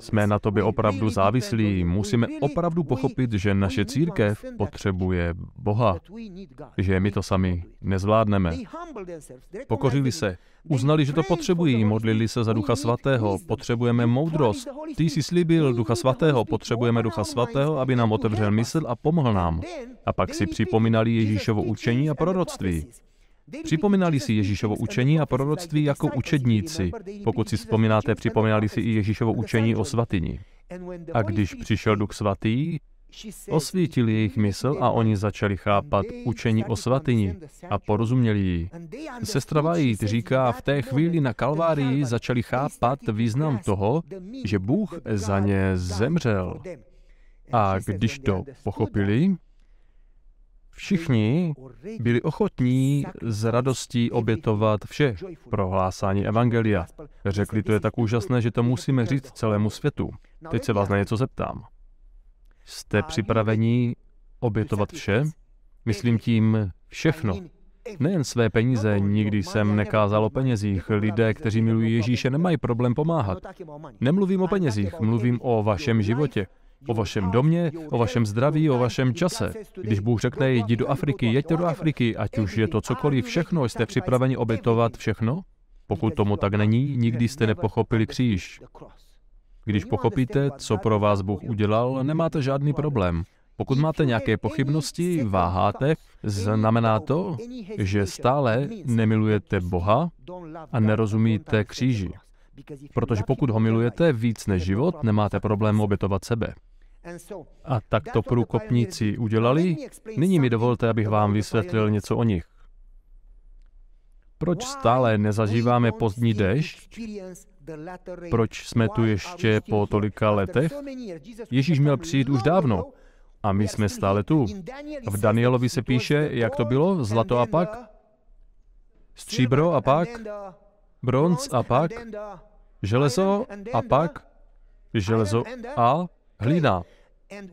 Jsme na tobě opravdu závislí. Musíme opravdu pochopit, že naše církev potřebuje Boha. Že my to sami nezvládneme. Pokořili se. Uznali, že to potřebují. Modlili se za Ducha Svatého. Potřebujeme moudrost. Ty jsi slíbil Ducha Svatého. Potřebujeme Ducha Svatého, aby nám otevřel mysl a pomohl nám. A pak si připomínali Ježíšovo učení a proroctví. Připomínali si Ježíšovo učení a proroctví jako učedníci. Pokud si vzpomínáte, připomínali si i Ježíšovo učení o svatyni. A když přišel Duch Svatý, osvítil jejich mysl a oni začali chápat učení o svatyni a porozuměli jí. Sestra White říká, v té chvíli na Kalvárii začali chápat význam toho, že Bůh za ně zemřel. A když to pochopili, všichni byli ochotní s radostí obětovat vše pro hlásání evangelia. Řekli, to je tak úžasné, že to musíme říct celému světu. Teď se vás na něco zeptám. Jste připraveni obětovat vše? Myslím tím všechno. Nejen své peníze, nikdy jsem nekázal o penězích. Lidé, kteří milují Ježíše, nemají problém pomáhat. Nemluvím o penězích, mluvím o vašem životě. O vašem domě, o vašem zdraví, o vašem čase. Když Bůh řekne, jdi do Afriky, jeďte do Afriky, ať už je to cokoliv, všechno, jste připraveni obětovat všechno? Pokud tomu tak není, nikdy jste nepochopili kříž. Když pochopíte, co pro vás Bůh udělal, nemáte žádný problém. Pokud máte nějaké pochybnosti, váháte, znamená to, že stále nemilujete Boha a nerozumíte kříži. Protože pokud ho milujete víc než život, nemáte problém obětovat sebe. A tak to průkopníci udělali. Nyní mi dovolte, abych vám vysvětlil něco o nich. Proč stále nezažíváme pozdní déšť? Proč jsme tu ještě po tolika letech? Ježíš měl přijít už dávno. A my jsme stále tu. V Danielovi se píše, jak to bylo? Zlato a pak? Stříbro a pak? Bronz a pak? Železo a pak? Železo a hlína.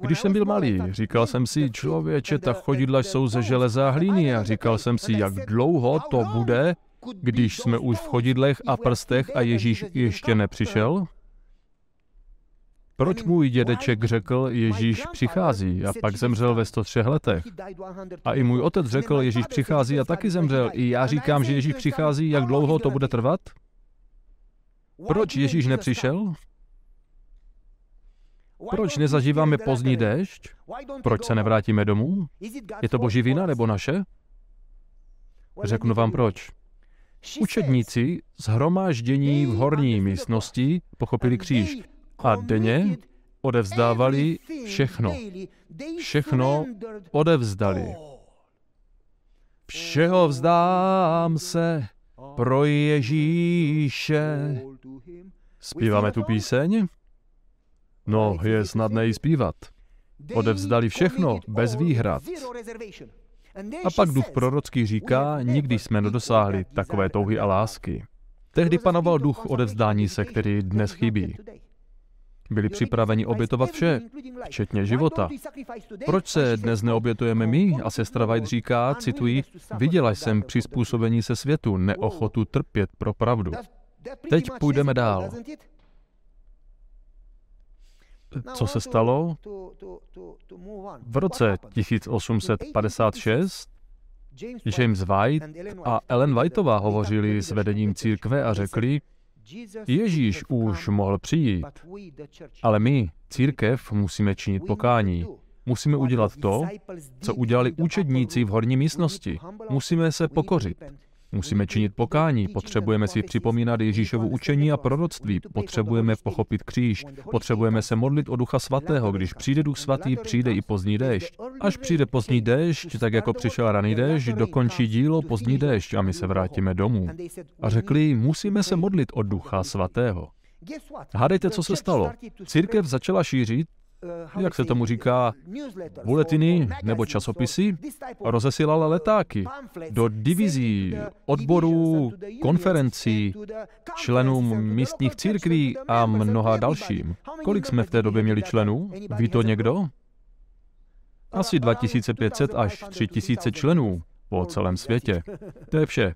Když jsem byl malý, říkal jsem si, člověče, ta chodidla jsou ze železa a hlíny. A říkal jsem si, jak dlouho to bude, když jsme už v chodidlech a prstech a Ježíš ještě nepřišel? Proč můj dědeček řekl, Ježíš přichází a pak zemřel ve sto třech letech? A i můj otec řekl, Ježíš přichází a taky zemřel. I já říkám, že Ježíš přichází, jak dlouho to bude trvat? Proč Ježíš nepřišel? Proč nezažíváme pozdní déšť? Proč se nevrátíme domů? Je to Boží vina nebo naše? Řeknu vám proč. Učedníci shromáždění v horní místnosti pochopili kříž. a denně odevzdávali všechno. Všechno odevzdali. Všeho vzdám se pro Ježíše. Zpíváme tu píseň? No, je snadné ji zpívat. Odevzdali všechno, bez výhrad. A pak duch prorocký říká, nikdy jsme nedosáhli takové touhy a lásky. Tehdy panoval duch odevzdání se, který dnes chybí. Byli připraveni obětovat vše, včetně života. Proč se dnes neobětujeme my? A sestra White říká, cituji, viděla jsem přizpůsobení se světu, neochotu trpět pro pravdu. Teď půjdeme dál. Co se stalo? V roce tisíc osm set padesát šest James White a Ellen Whiteová hovořili s vedením církve a řekli, Ježíš už mohl přijít, ale my, církev, musíme činit pokání. Musíme udělat to, co udělali učedníci v horní místnosti. Musíme se pokořit. Musíme činit pokání, potřebujeme si připomínat Ježíšovu učení a proroctví, potřebujeme pochopit kříž, potřebujeme se modlit o Ducha Svatého, když přijde Duch Svatý, přijde i pozdní déšť. Až přijde pozdní déšť, tak jako přišel raný déšť, dokončí dílo pozdní déšť a my se vrátíme domů. A řekli, musíme se modlit o Ducha Svatého. Hádejte, co se stalo. Církev začala šířit, jak se tomu říká, buletiny nebo časopisy, rozesílala letáky do divizí, odborů, konferencí, členům místních církví a mnoha dalším. Kolik jsme v té době měli členů? Ví to někdo? Asi dva tisíce pět set až tři tisíce členů po celém světě. To je vše.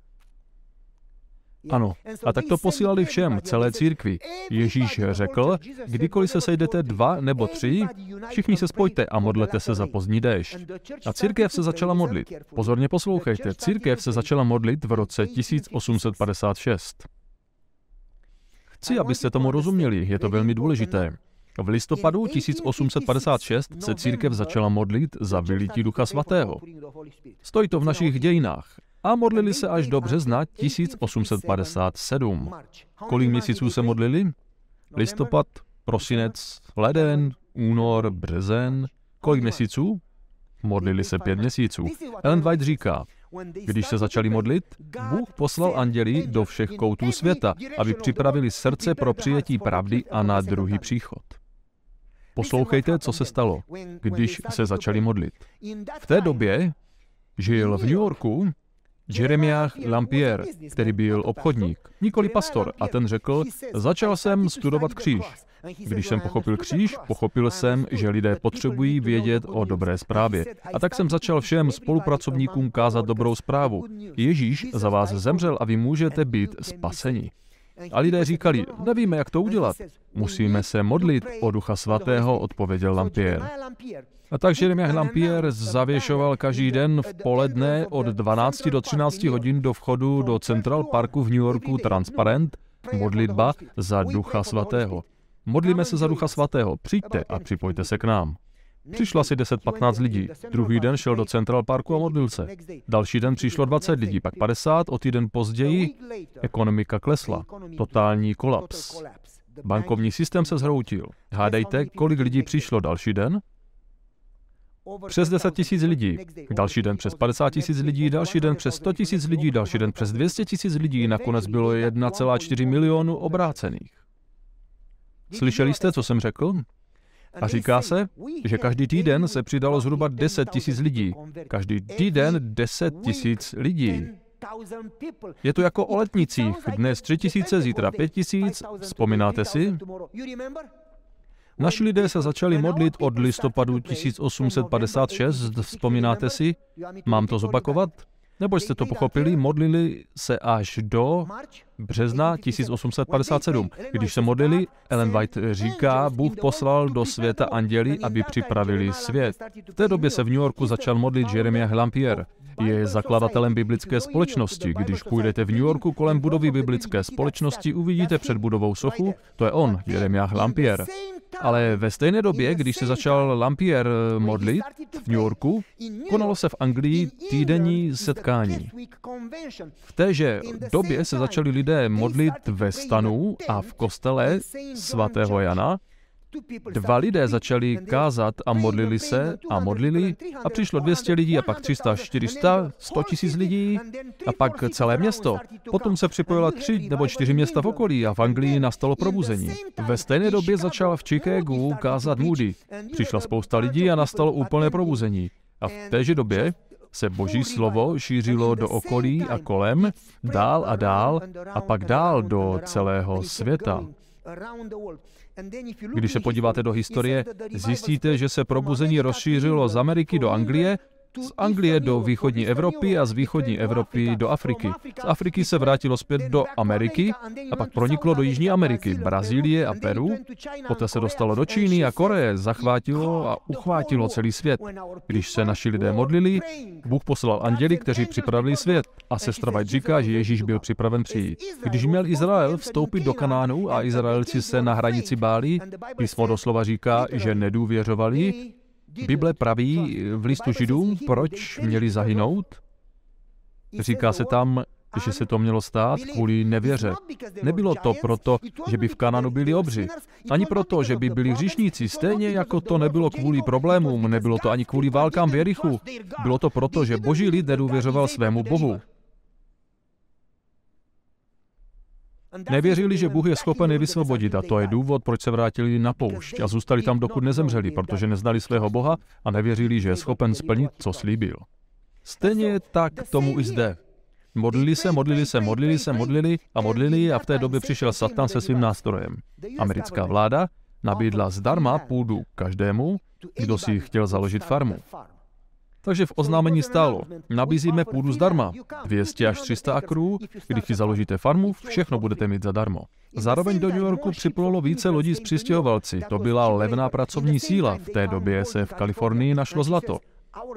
Ano, a tak to posílali všem, celé církvi. Ježíš řekl, kdykoliv se sejdete dva nebo tři, všichni se spojte a modlete se za pozdní déšť. A církev se začala modlit. Pozorně poslouchejte, církev se začala modlit v roce tisíc osm set padesát šest. Chci, abyste tomu rozuměli, je to velmi důležité. V listopadu tisíc osm set padesát šest se církev začala modlit za vylití Ducha Svatého. Stojí to v našich dějinách. A modlili se až do března tisíc osm set padesát sedm. Kolik měsíců se modlili? Listopad, prosinec, leden, únor, březen. Kolik měsíců? Modlili se pět měsíců. Ellen White říká, když se začali modlit, Bůh poslal anděli do všech koutů světa, aby připravili srdce pro přijetí pravdy a na druhý příchod. Poslouchejte, co se stalo, když se začali modlit. V té době žil v New Yorku Jeremiah Lampier, který byl obchodník, nikoli pastor, a ten řekl, začal jsem studovat kříž. Když jsem pochopil kříž, pochopil jsem, že lidé potřebují vědět o dobré zprávě. A tak jsem začal všem spolupracovníkům kázat dobrou zprávu. Ježíš za vás zemřel a vy můžete být spaseni. A lidé říkali, nevíme, jak to udělat. Musíme se modlit o Ducha Svatého, odpověděl Lampier. A tak Jeremiah Lampier zavěšoval každý den v poledne od dvanácti do třinácti hodin do vchodu do Central Parku v New Yorku transparent modlitba za Ducha Svatého. Modlíme se za Ducha Svatého, přijďte a připojte se k nám. Přišlo asi deset patnáct lidí, druhý den šel do Central Parku a modlil se. Další den přišlo dvacet lidí, pak padesát, o týden později ekonomika klesla, totální kolaps. Bankovní systém se zhroutil. Hádejte, kolik lidí přišlo další den? Přes deset tisíc lidí, další den přes padesát tisíc lidí, další den přes sto tisíc lidí, další den přes dvě stě tisíc lidí, nakonec bylo jedna celá čtyři milionu obrácených. Slyšeli jste, co jsem řekl? A říká se, že každý týden se přidalo zhruba deset tisíc lidí. Každý týden deset tisíc lidí. Je to jako o letnicích, dnes tři tisíce, zítra pět tisíc, vzpomínáte si? Naši lidé se začali modlit od listopadu tisíc osm set padesát šest, vzpomínáte si? Mám to zopakovat? Nebo jste to pochopili, modlili se až do března tisíc osm set padesát sedm. Když se modlili, Ellen White říká, Bůh poslal do světa anděli, aby připravili svět. V té době se v New Yorku začal modlit Jeremiah Lampier. Je zakladatelem biblické společnosti. Když půjdete v New Yorku kolem budovy biblické společnosti, uvidíte před budovou sochu, to je on, Jeremiah Lampier. Ale ve stejné době, když se začal Lampier modlit v New Yorku, konalo se v Anglii týdenní setkání. V téže době se začali lidé modlit ve stanu a v kostele svatého Jana Dva lidé začali kázat a modlili se a modlili a přišlo dvě stě lidí a pak tři sta, čtyři sta, sto tisíc lidí a pak celé město. Potom se připojila tři nebo čtyři města v okolí a v Anglii nastalo probuzení. Ve stejné době začal v Chicagu kázat Moody. Přišla spousta lidí a nastalo úplné probuzení. A v téže době se Boží slovo šířilo do okolí a kolem, dál a dál a pak dál do celého světa. Když se podíváte do historie, zjistíte, že se probuzení rozšířilo z Ameriky do Anglie, z Anglie do východní Evropy a z východní Evropy do Afriky. Z Afriky se vrátilo zpět do Ameriky a pak proniklo do Jižní Ameriky, Brazílie a Peru. Poté se dostalo do Číny a Koreje, zachvátilo a uchvátilo celý svět. Když se naši lidé modlili, Bůh poslal anděli, kteří připravili svět. A sestra White říká, že Ježíš byl připraven přijít. Když měl Izrael vstoupit do Kanánu a Izraelci se na hranici báli, písmo doslova říká, že nedůvěřovali. Bible praví v listu Židům, proč měli zahynout? Říká se tam, že se to mělo stát kvůli nevěře. Nebylo to proto, že by v Kanánu byli obři, ani proto, že by byli hříšníci, stejně jako to nebylo kvůli problémům, nebylo to ani kvůli válkám v Jerichu. Bylo to proto, že Boží lid nedůvěřoval svému Bohu. Nevěřili, že Bůh je schopen je vysvobodit a to je důvod, proč se vrátili na poušť a zůstali tam, dokud nezemřeli, protože neznali svého Boha a nevěřili, že je schopen splnit, co slíbil. Stejně tak tomu i zde. Modlili se, modlili se, modlili se, modlili a modlili a v té době přišel Satan se svým nástrojem. Americká vláda nabídla zdarma půdu každému, kdo si chtěl založit farmu. Takže v oznámení stálo, nabízíme půdu zdarma, dvě stě až tři sta akrů, když si založíte farmu, všechno budete mít zadarmo. Zároveň do New Yorku připlulo více lodí s přistěhovalci, to byla levná pracovní síla, v té době se v Kalifornii našlo zlato.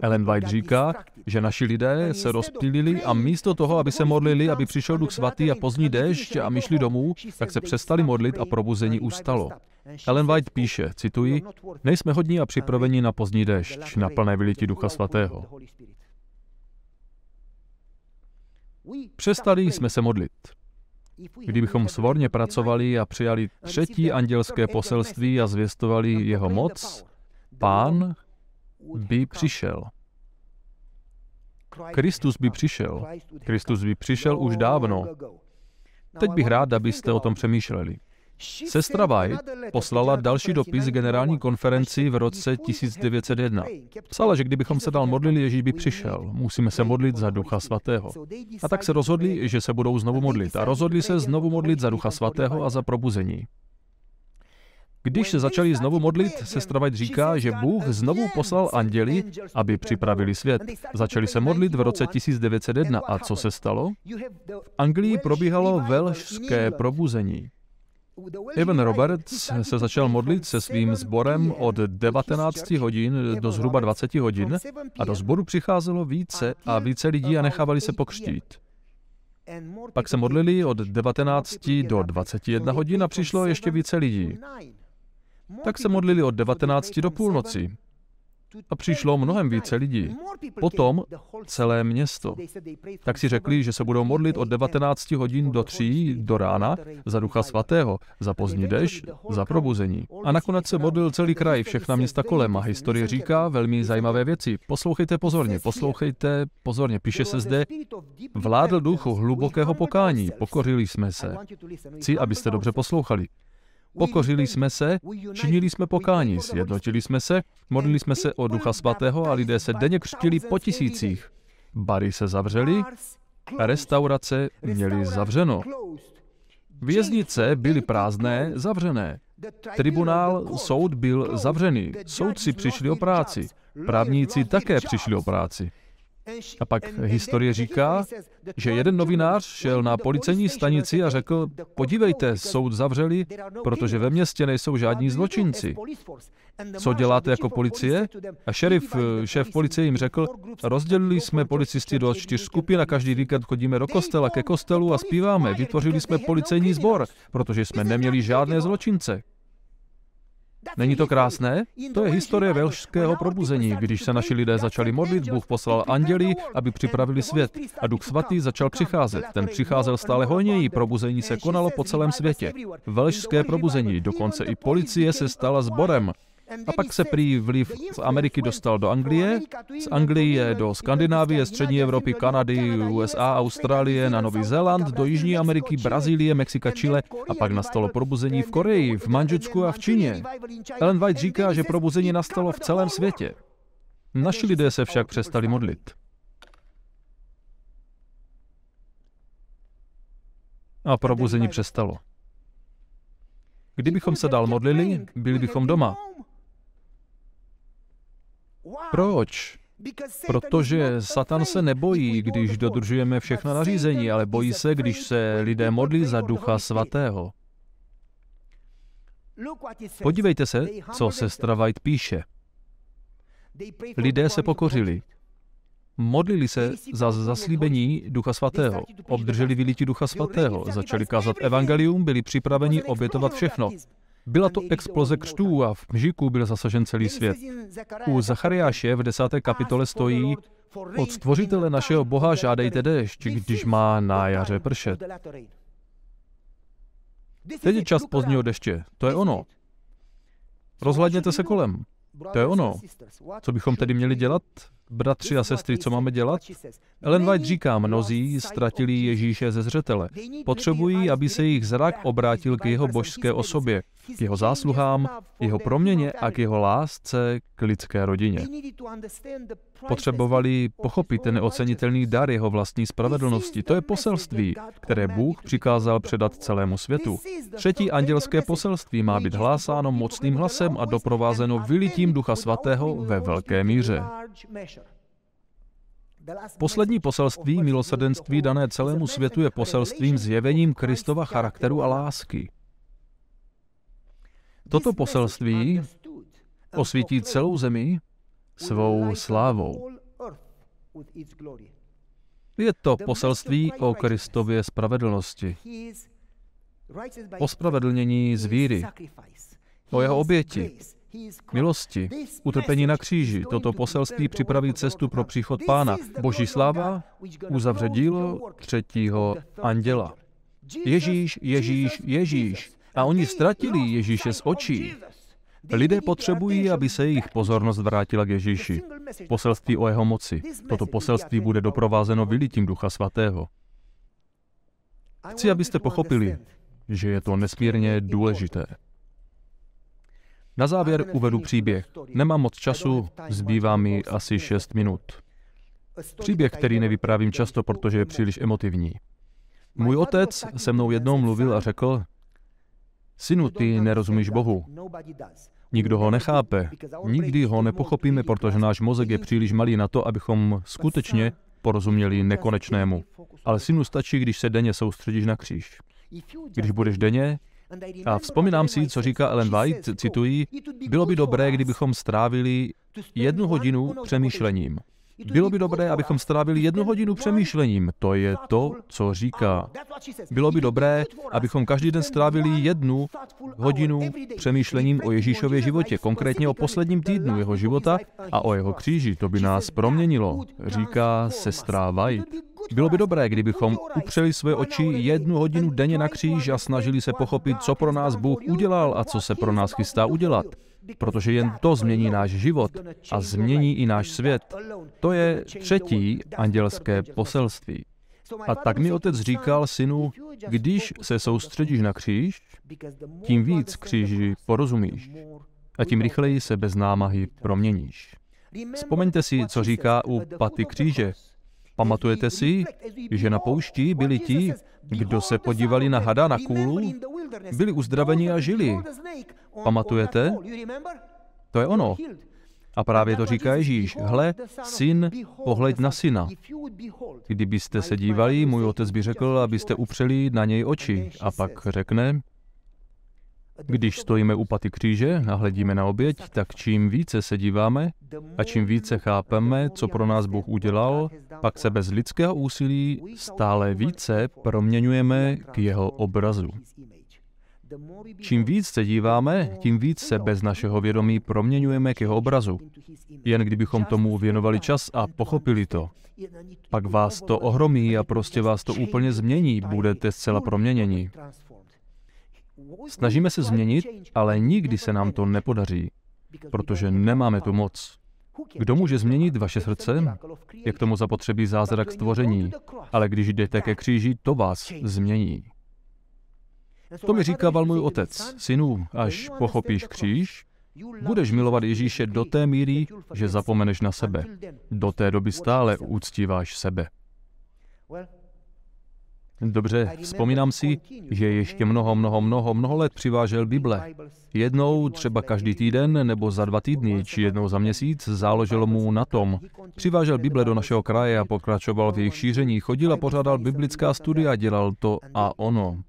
Ellen White říká, že naši lidé se rozptýlili a místo toho, aby se modlili, aby přišel Duch Svatý a pozdní déšť a my šli domů, tak se přestali modlit a probuzení ustalo. Ellen White píše, cituji, nejsme hodní a připraveni na pozdní déšť, na plné vylití Ducha Svatého. Přestali jsme se modlit. Kdybychom svorně pracovali a přijali třetí andělské poselství a zvěstovali jeho moc, Pán by přišel. Kristus by přišel. Kristus by přišel už dávno. Teď bych rád, abyste o tom přemýšleli. Sestra White poslala další dopis generální konferenci v roce tisíc devět set jedna. Psala, že kdybychom se dál modlili, Ježíš by přišel. Musíme se modlit za Ducha Svatého. A tak se rozhodli, že se budou znovu modlit. A rozhodli se znovu modlit za Ducha Svatého a za probuzení. Když se začali znovu modlit, sestra White říká, že Bůh znovu poslal anděli, aby připravili svět. Začali se modlit v roce tisíc devět set jedna. A co se stalo? V Anglii probíhalo velšské probuzení. Evan Roberts se začal modlit se svým sborem od devatenácti hodin do zhruba dvaceti hodin a do sboru přicházelo více a více lidí a nechávali se pokřtít. Pak se modlili od devatenácti do dvaceti jedné hodin a přišlo ještě více lidí. Tak se modlili od devatenácti do půlnoci a přišlo mnohem více lidí. Potom celé město. Tak si řekli, že se budou modlit od devatenácti hodin do tří do rána za Ducha Svatého, za pozdní déšť, za probuzení. A nakonec se modlil celý kraj, všechna města kolem a historie říká velmi zajímavé věci. Poslouchejte pozorně, poslouchejte pozorně. Píše se zde, vládl duch hlubokého pokání, pokořili jsme se. Chci, abyste dobře poslouchali. Pokořili jsme se, činili jsme pokání, sjednotili jsme se, modlili jsme se o Ducha Svatého a lidé se denně křtili po tisících. Bary se zavřely, restaurace měly zavřeno. Věznice byly prázdné, zavřené. Tribunál, soud byl zavřený, soudci přišli o práci, právníci také přišli o práci. A pak historie říká, že jeden novinář šel na policejní stanici a řekl, podívejte, soud zavřeli, protože ve městě nejsou žádní zločinci. Co děláte jako policie? A šerif, šéf policie jim řekl, rozdělili jsme policisty do čtyř skupin a každý víkend chodíme do kostela, ke kostelu a zpíváme. Vytvořili jsme policejní sbor, protože jsme neměli žádné zločince. Není to krásné? To je historie velšského probuzení. Když se naši lidé začali modlit, Bůh poslal anděli, aby připravili svět. A Duch Svatý začal přicházet. Ten přicházel stále hojněji, probuzení se konalo po celém světě. Velšské probuzení, dokonce i policie se stala sborem. A pak se prý vliv z Ameriky dostal do Anglie, z Anglie do Skandinávie, Střední Evropy, Kanady, U S A, Austrálie, na Nový Zéland, do Jižní Ameriky, Brazílie, Mexika, Chile a pak nastalo probuzení v Koreji, v Mandžucku a v Číně. Ellen White říká, že probuzení nastalo v celém světě. Naši lidé se však přestali modlit. A probuzení přestalo. Kdybychom se dál modlili, byli bychom doma. Proč? Protože Satan se nebojí, když dodržujeme všechna nařízení, ale bojí se, když se lidé modlí za Ducha Svatého. Podívejte se, co sestra White píše. Lidé se pokořili. Modlili se za zaslíbení Ducha Svatého. Obdrželi vylití Ducha Svatého. Začali kázat evangelium, byli připraveni obětovat všechno. Byla to exploze křtů a v mžiku byl zasažen celý svět. U Zachariáše v desáté kapitole stojí: od stvořitele našeho Boha žádejte déšť, když má na jaře pršet. Teď je čas pozdního deště. To je ono. Rozhlédněte se kolem. To je ono. Co bychom tedy měli dělat? Bratři a sestry, co máme dělat? Ellen White říká, mnozí ztratili Ježíše ze zřetele. Potřebují, aby se jejich zrak obrátil k jeho božské osobě, k jeho zásluhám, jeho proměně a k jeho lásce k lidské rodině. Potřebovali pochopit ten neocenitelný dar jeho vlastní spravedlnosti. To je poselství, které Bůh přikázal předat celému světu. Třetí andělské poselství má být hlásáno mocným hlasem a doprovázeno vylitím Ducha Svatého ve velké míře. Poslední poselství milosrdenství dané celému světu je poselstvím zjevením Kristova charakteru a lásky. Toto poselství osvítí celou zemi svou slávou. Je to poselství o Kristově spravedlnosti, o spravedlnění z víry, o jeho oběti, milosti, utrpení na kříži. Toto poselství připraví cestu pro příchod Pána. Boží sláva uzavře dílo třetího anděla. Ježíš, Ježíš, Ježíš. A oni ztratili Ježíše z očí. Lidé potřebují, aby se jejich pozornost vrátila k Ježíši. Poselství o jeho moci. Toto poselství bude doprovázeno vylitím Ducha Svatého. Chci, abyste pochopili, že je to nesmírně důležité. Na závěr uvedu příběh. Nemám moc času, zbývá mi asi šest minut. Příběh, který nevyprávím často, protože je příliš emotivní. Můj otec se mnou jednou mluvil a řekl: synu, ty nerozumíš Bohu. Nikdo ho nechápe. Nikdy ho nepochopíme, protože náš mozek je příliš malý na to, abychom skutečně porozuměli nekonečnému. Ale synu, stačí, když se denně soustředíš na kříž. Když budeš denně. A vzpomínám si, co říká Ellen White, cituji, bylo by dobré, kdybychom strávili jednu hodinu přemýšlením. Bylo by dobré, abychom strávili jednu hodinu přemýšlením. To je to, co říká. Bylo by dobré, abychom každý den strávili jednu hodinu přemýšlením o Ježíšově životě, konkrétně o posledním týdnu jeho života a o jeho kříži. To by nás proměnilo, říká sestra White. Bylo by dobré, kdybychom upřeli své oči jednu hodinu denně na kříž a snažili se pochopit, co pro nás Bůh udělal a co se pro nás chystá udělat. Protože jen to změní náš život a změní i náš svět. To je třetí andělské poselství. A tak mi otec říkal, synu, když se soustředíš na kříž, tím víc kříži porozumíš a tím rychleji se bez námahy proměníš. Vzpomeňte si, co říká u paty kříže. Pamatujete si, že na poušti byli ti, kdo se podívali na hada, na kůlu, byli uzdraveni a žili. Pamatujete? To je ono. A právě to říká Ježíš. Hle, syn, pohleď na syna. Kdybyste se dívali, můj otec by řekl, abyste upřeli na něj oči. A pak řekne, když stojíme u paty kříže a hledíme na oběť, tak čím více se díváme a čím více chápeme, co pro nás Bůh udělal, pak se bez lidského úsilí stále více proměňujeme k jeho obrazu. Čím víc se díváme, tím víc se bez našeho vědomí proměňujeme k jeho obrazu. Jen kdybychom tomu věnovali čas a pochopili to, pak vás to ohromí a prostě vás to úplně změní, budete zcela proměněni. Snažíme se změnit, ale nikdy se nám to nepodaří, protože nemáme tu moc. Kdo může změnit vaše srdce? Je k tomu zapotřebí zázrak stvoření, ale když jdete ke kříži, to vás změní. To mi říkával můj otec: synu, až pochopíš kříž, budeš milovat Ježíše do té míry, že zapomeneš na sebe. Do té doby stále uctíváš sebe. Dobře, vzpomínám si, že ještě mnoho, mnoho, mnoho, mnoho let přivážel Bible. Jednou, třeba každý týden, nebo za dva týdny, či jednou za měsíc, záleželo mu na tom. Přivážel Bible do našeho kraje a pokračoval v jejich šíření, chodil a pořádal biblická studia, dělal to a ono.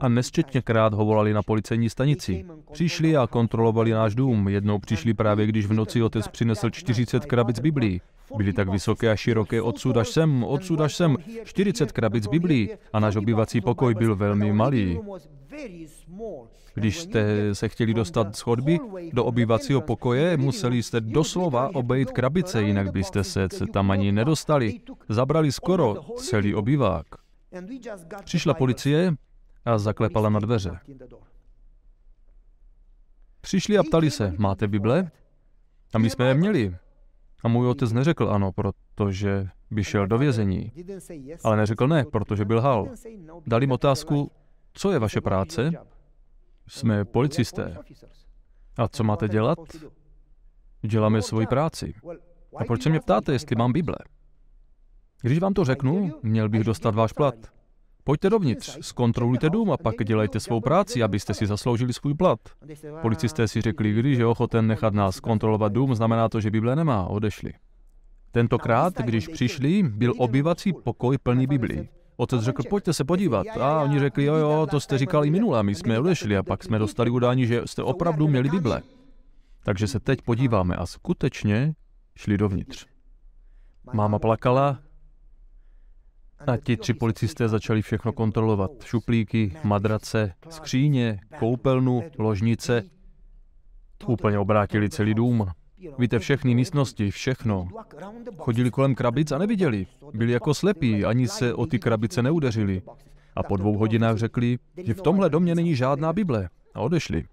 A nesčetněkrát ho volali na policejní stanici. Přišli a kontrolovali náš dům. Jednou přišli právě, když v noci otec přinesl čtyřicet krabic Biblí. Byly tak vysoké a široké, odsud až sem, odsud až sem, čtyřicet krabic Biblí, a náš obývací pokoj byl velmi malý. Když jste se chtěli dostat z chodby do obývacího pokoje, museli jste doslova obejít krabice, jinak byste se tam ani nedostali. Zabrali skoro celý obývák. Přišla policie a zaklepala na dveře. Přišli a ptali se: máte Bible? A my jsme je měli. A můj otec neřekl ano, protože by šel do vězení. Ale neřekl ne, protože by lhal. Dali jim otázku: co je vaše práce? Jsme policisté. A co máte dělat? Děláme svoji práci. A proč se mě ptáte, jestli mám Bible? Když vám to řeknu, měl bych dostat váš plat. Pojďte dovnitř, zkontrolujte dům a pak dělejte svou práci, abyste si zasloužili svůj plat. Policisté si řekli: když je ochoten nechat nás kontrolovat dům, znamená to, že Bible nemá. Odešli. Tentokrát, když přišli, byl obývací pokoj plný Biblí. Otec řekl: pojďte se podívat. A oni řekli: jo, jo, to jste říkali minule, my jsme odešli a pak jsme dostali udání, že jste opravdu měli Bible. Takže se teď podíváme, a skutečně šli dovnitř. Máma plakala. A ti tři policisté začali všechno kontrolovat. Šuplíky, madrace, skříně, koupelnu, ložnice. Úplně obrátili celý dům. Víte, všechny místnosti, všechno. Chodili kolem krabic a neviděli. Byli jako slepí, ani se o ty krabice neudeřili. A po dvou hodinách řekli, že v tomhle domě není žádná Bible. A odešli.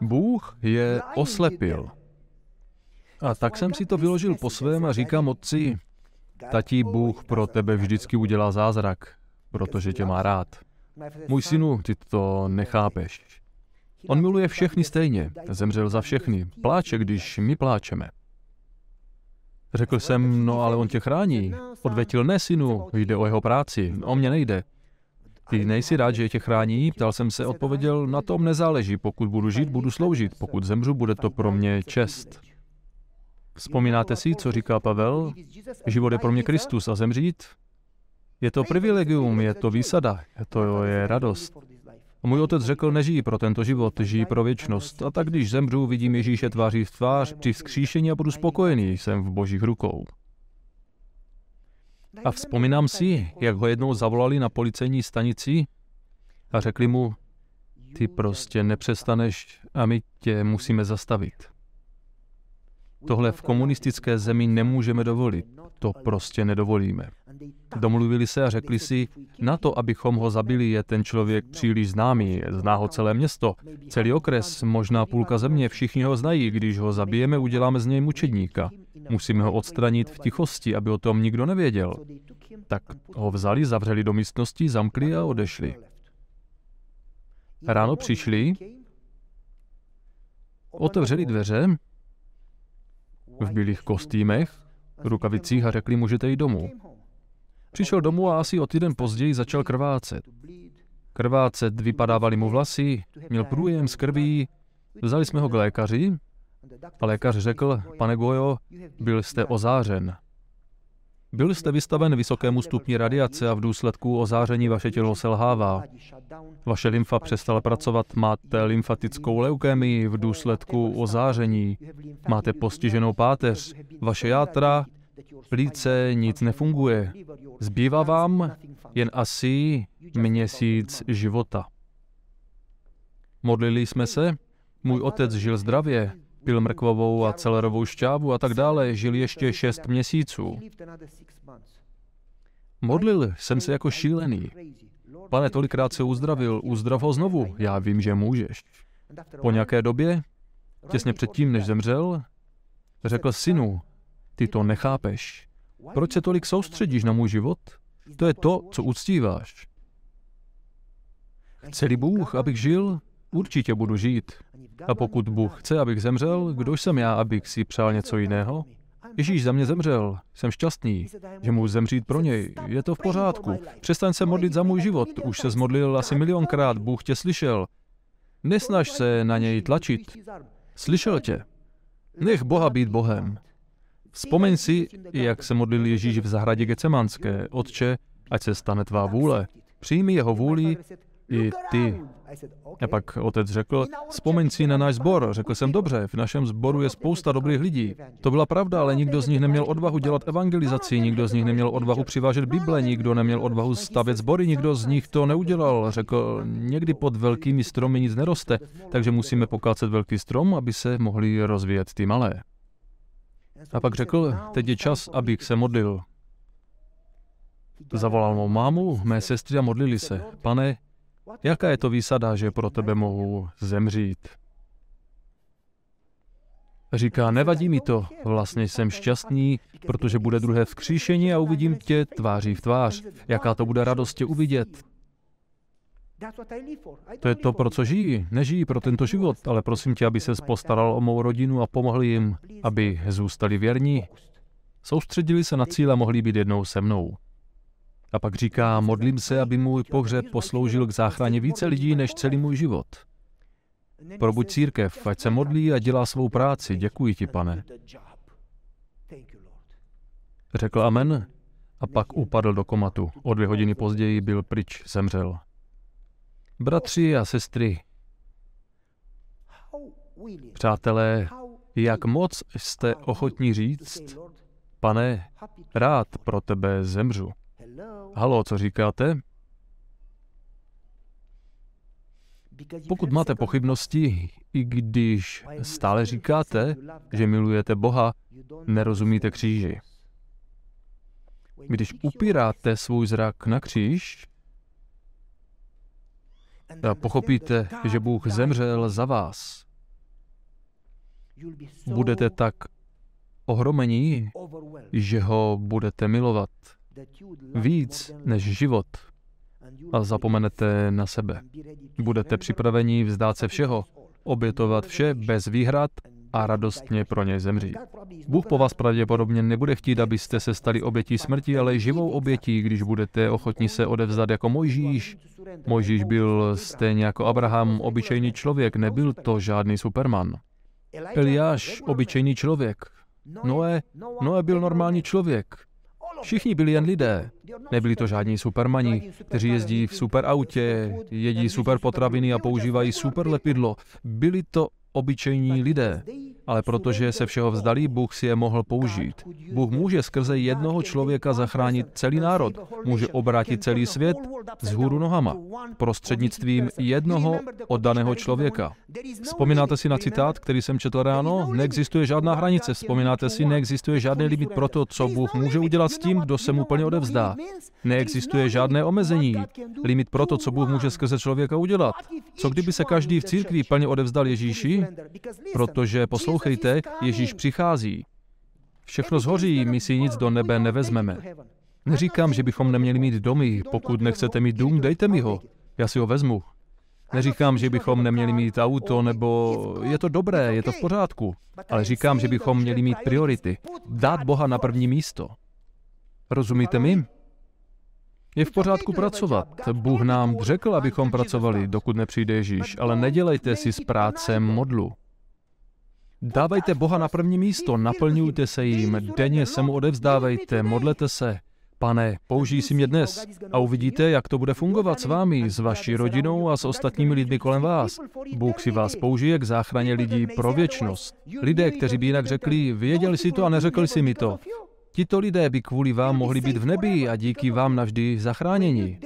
Bůh je oslepil. A tak jsem si to vyložil po svém a říkám: otci, tatí, Bůh pro tebe vždycky udělá zázrak, protože tě má rád. Můj synu, ty to nechápeš. On miluje všechny stejně, zemřel za všechny, pláče, když my pláčeme. Řekl jsem: no ale on tě chrání. Odvětil: ne, synu, jde o jeho práci, o mě nejde. Ty nejsi rád, že tě chrání? Ptal jsem se, odpověděl: na tom nezáleží, pokud budu žít, budu sloužit, pokud zemřu, bude to pro mě čest. Vzpomínáte si, co říká Pavel? Život je pro mě Kristus a zemřít? Je to privilegium, je to výsada, to je radost. A můj otec řekl: nežijí pro tento život, žijí pro věčnost. A tak když zemřu, vidím Ježíše tváří v tvář při vzkříšení a budu spokojený, jsem v božích rukou. A vzpomínám si, jak ho jednou zavolali na policejní stanici a řekli mu: ty prostě nepřestaneš a my tě musíme zastavit. Tohle v komunistické zemi nemůžeme dovolit. To prostě nedovolíme. Domluvili se a řekli si: na to, abychom ho zabili, je ten člověk příliš známý. Zná ho celé město, celý okres, možná půlka země, všichni ho znají. Když ho zabijeme, uděláme z něj mučedníka. Musíme ho odstranit v tichosti, aby o tom nikdo nevěděl. Tak ho vzali, zavřeli do místnosti, zamkli a odešli. Ráno přišli, otevřeli dveře, v bílých kostýmech, rukavicích, a řekli: můžete jít domů. Přišel domů a asi o týden později začal krvácet. Krvácet, vypadávaly mu vlasy, měl průjem z krví. Vzali jsme ho k lékaři a lékař řekl: pane Gojo, byl jste ozářen. Byl jste vystaven vysokému stupni radiace a v důsledku ozáření vaše tělo selhává. Vaše lymfa přestala pracovat, máte lymfatickou leukémii v důsledku ozáření, máte postiženou páteř, vaše játra plíce nic nefunguje. Zbývá vám jen asi měsíc života. Modlili jsme se. Můj otec žil zdravě. Pil mrkvovou a celerovou šťávu a tak dále. Žil ještě šest měsíců. Modlil jsem se jako šílený. Pane, tolikrát se uzdravil. Uzdrav ho znovu. Já vím, že můžeš. Po nějaké době, těsně předtím, než zemřel, řekl synu, ty to nechápeš. Proč se tolik soustředíš na můj život? To je to, co uctíváš. Chce-li Bůh, abych žil, určitě budu žít. A pokud Bůh chce, abych zemřel, kdo jsem já, abych si přál něco jiného? Ježíš za mě zemřel, jsem šťastný, že můžu zemřít pro něj. Je to v pořádku. Přestaň se modlit za můj život. Už se modlil asi milionkrát, Bůh tě slyšel. Nesnaž se na něj tlačit. Slyšel tě. Nech Boha být Bohem. Vzpomeň si, jak se modlil Ježíš v zahradě Getsemanské. Otče, ať se stane tvá vůle. Přijmi jeho vůli i ty. A pak otec řekl, vzpomeň si na náš sbor. Řekl jsem, dobře, v našem sboru je spousta dobrých lidí. To byla pravda, ale nikdo z nich neměl odvahu dělat evangelizaci, nikdo z nich neměl odvahu přivážet Bible, nikdo neměl odvahu stavět sbory, nikdo z nich to neudělal. Řekl, někdy pod velkými stromy nic neroste, takže musíme pokácet velký strom, aby se mohli rozvíjet ty malé. A pak řekl, teď je čas, abych se modlil. Zavolal mou mámu, mé sestry a modlili se. Pane, jaká je to výsada, že pro tebe mohu zemřít? Říká, nevadí mi to, vlastně jsem šťastný, protože bude druhé vzkříšení a uvidím tě tváří v tvář. Jaká to bude radost tě uvidět? To je to, pro co žijí. Nežijí pro tento život, ale prosím tě, aby ses postaral o mou rodinu a pomohl jim, aby zůstali věrní. Soustředili se na cíl a mohli být jednou se mnou. A pak říká, modlím se, aby můj pohřeb posloužil k záchraně více lidí než celý můj život. Probuď církev, ať se modlí a dělá svou práci. Děkuji ti, pane. Řekl amen a pak upadl do komatu. O dvě hodiny později byl pryč, zemřel. Bratři a sestry, přátelé, jak moc jste ochotní říct, pane, rád pro tebe zemřu. Haló, co říkáte? Pokud máte pochybnosti, i když stále říkáte, že milujete Boha, nerozumíte kříži. Když upíráte svůj zrak na kříž, pochopíte, že Bůh zemřel za vás. Budete tak ohromení, že ho budete milovat víc než život a zapomenete na sebe. Budete připraveni vzdát se všeho, obětovat vše bez výhrad a radostně pro něj zemřít. Bůh po vás pravděpodobně nebude chtít, abyste se stali obětí smrti, ale živou obětí, když budete ochotni se odevzdat jako Mojžíš. Mojžíš byl stejně jako Abraham obyčejný člověk, nebyl to žádný superman. Eliáš obyčejný člověk. Noé, Noé byl normální člověk. Všichni byli jen lidé. Nebyli to žádní supermani, kteří jezdí v superautě, jedí super potraviny a používají super lepidlo. Byli to obyčejní lidé. Ale protože se všeho vzdali, Bůh si je mohl použít. Bůh může skrze jednoho člověka zachránit celý národ. Může obrátit celý svět vzhůru nohama. Prostřednictvím jednoho oddaného člověka. Vzpomínáte si na citát, který jsem četl ráno? Neexistuje žádná hranice. Vzpomínáte si, neexistuje žádný limit pro to, co Bůh může udělat s tím, kdo se mu plně odevzdá. Neexistuje žádné omezení. Limit pro to, co Bůh může skrze člověka udělat. Co kdyby se každý v církvi plně odevzdal Ježíši? Protože poslouchejte, Ježíš přichází. Všechno zhoří, my si nic do nebe nevezmeme. Neříkám, že bychom neměli mít domy. Pokud nechcete mít dům, dejte mi ho. Já si ho vezmu. Neříkám, že bychom neměli mít auto, nebo je to dobré, je to v pořádku. Ale říkám, že bychom měli mít priority. Dát Boha na první místo. Rozumíte mi? Je v pořádku pracovat. Bůh nám řekl, abychom pracovali, dokud nepřijde Ježíš. Ale nedělejte si z práce modlu. Dávejte Boha na první místo, naplňujte se jím, denně se mu odevzdávejte, modlete se. Pane, použij si mě dnes a uvidíte, jak to bude fungovat s vámi, s vaší rodinou a s ostatními lidmi kolem vás. Bůh si vás použije k záchraně lidí pro věčnost. Lidé, kteří by jinak řekli, věděli si to a neřekli si mi to. Tito lidé by kvůli vám mohli být v nebi a díky vám navždy zachráněni.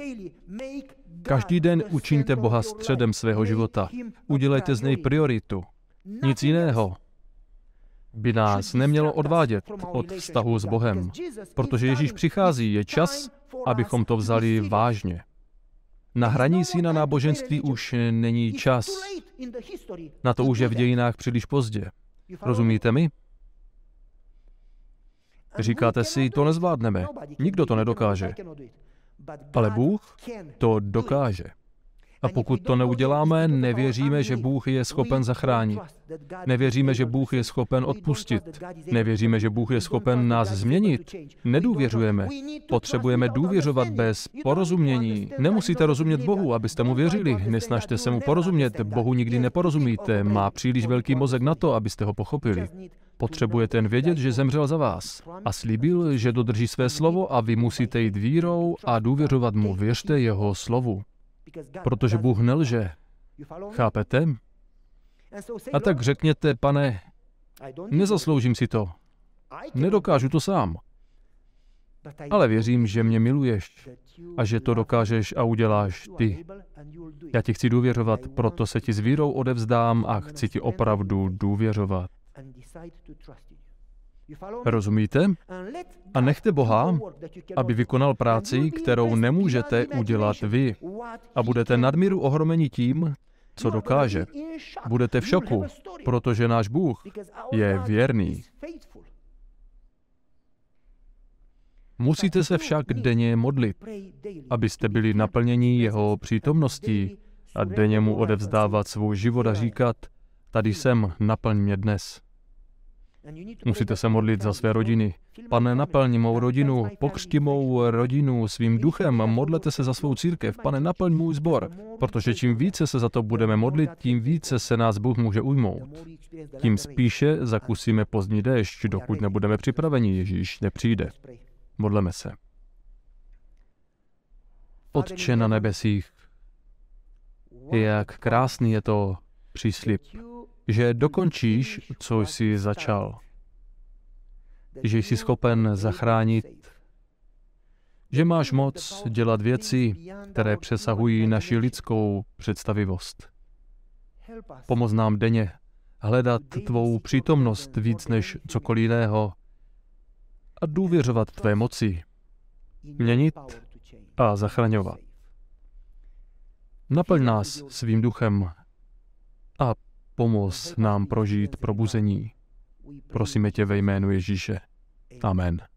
Každý den učiňte Boha středem svého života. Udělejte z něj prioritu. Nic jiného by nás nemělo odvádět od vztahu s Bohem. Protože Ježíš přichází, je čas, abychom to vzali vážně. Na hraní si na náboženství už není čas. Na to už je v dějinách příliš pozdě. Rozumíte mi? Říkáte si, to nezvládneme. Nikdo to nedokáže. Ale Bůh to dokáže. A pokud to neuděláme, nevěříme, že Bůh je schopen zachránit. Nevěříme, že Bůh je schopen odpustit. Nevěříme, že Bůh je schopen nás změnit. Nedůvěřujeme. Potřebujeme důvěřovat bez porozumění. Nemusíte rozumět Bohu, abyste mu věřili. Nesnažte se mu porozumět. Bohu nikdy neporozumíte. Má příliš velký mozek na to, abyste ho pochopili. Potřebujete jen vědět, že zemřel za vás a slíbil, že dodrží své slovo a vy musíte jít vírou a důvěřovat mu. Věřte jeho slovu. Protože Bůh nelže. Chápete? A tak řekněte, pane, nezasloužím si to. Nedokážu to sám. Ale věřím, že mě miluješ a že to dokážeš a uděláš ty. Já ti chci důvěřovat, proto se ti s vírou odevzdám a chci ti opravdu důvěřovat. Rozumíte? A nechte Boha, aby vykonal práci, kterou nemůžete udělat vy. A budete nadmíru ohromeni tím, co dokáže. Budete v šoku, protože náš Bůh je věrný. Musíte se však denně modlit, abyste byli naplněni jeho přítomností a denně mu odevzdávat svůj život a říkat, tady jsem, naplň mě dnes. Musíte se modlit za své rodiny. Pane, naplň mou rodinu, pokřti mou rodinu svým duchem, modlete se za svou církev. Pane, naplň můj sbor, protože čím více se za to budeme modlit, tím více se nás Bůh může ujmout. Tím spíše zakusíme pozdní déšť, dokud nebudeme připraveni, Ježíš nepřijde. Modleme se. Otče na nebesích, jak krásný je to příslib, že dokončíš, co jsi začal, že jsi schopen zachránit, že máš moc dělat věci, které přesahují naši lidskou představivost. Pomoz nám denně hledat tvou přítomnost víc než cokoliv jiného a důvěřovat tvé moci, měnit a zachraňovat. Naplň nás svým duchem a pomoz nám prožít probuzení. Prosíme tě ve jménu Ježíše. Amen.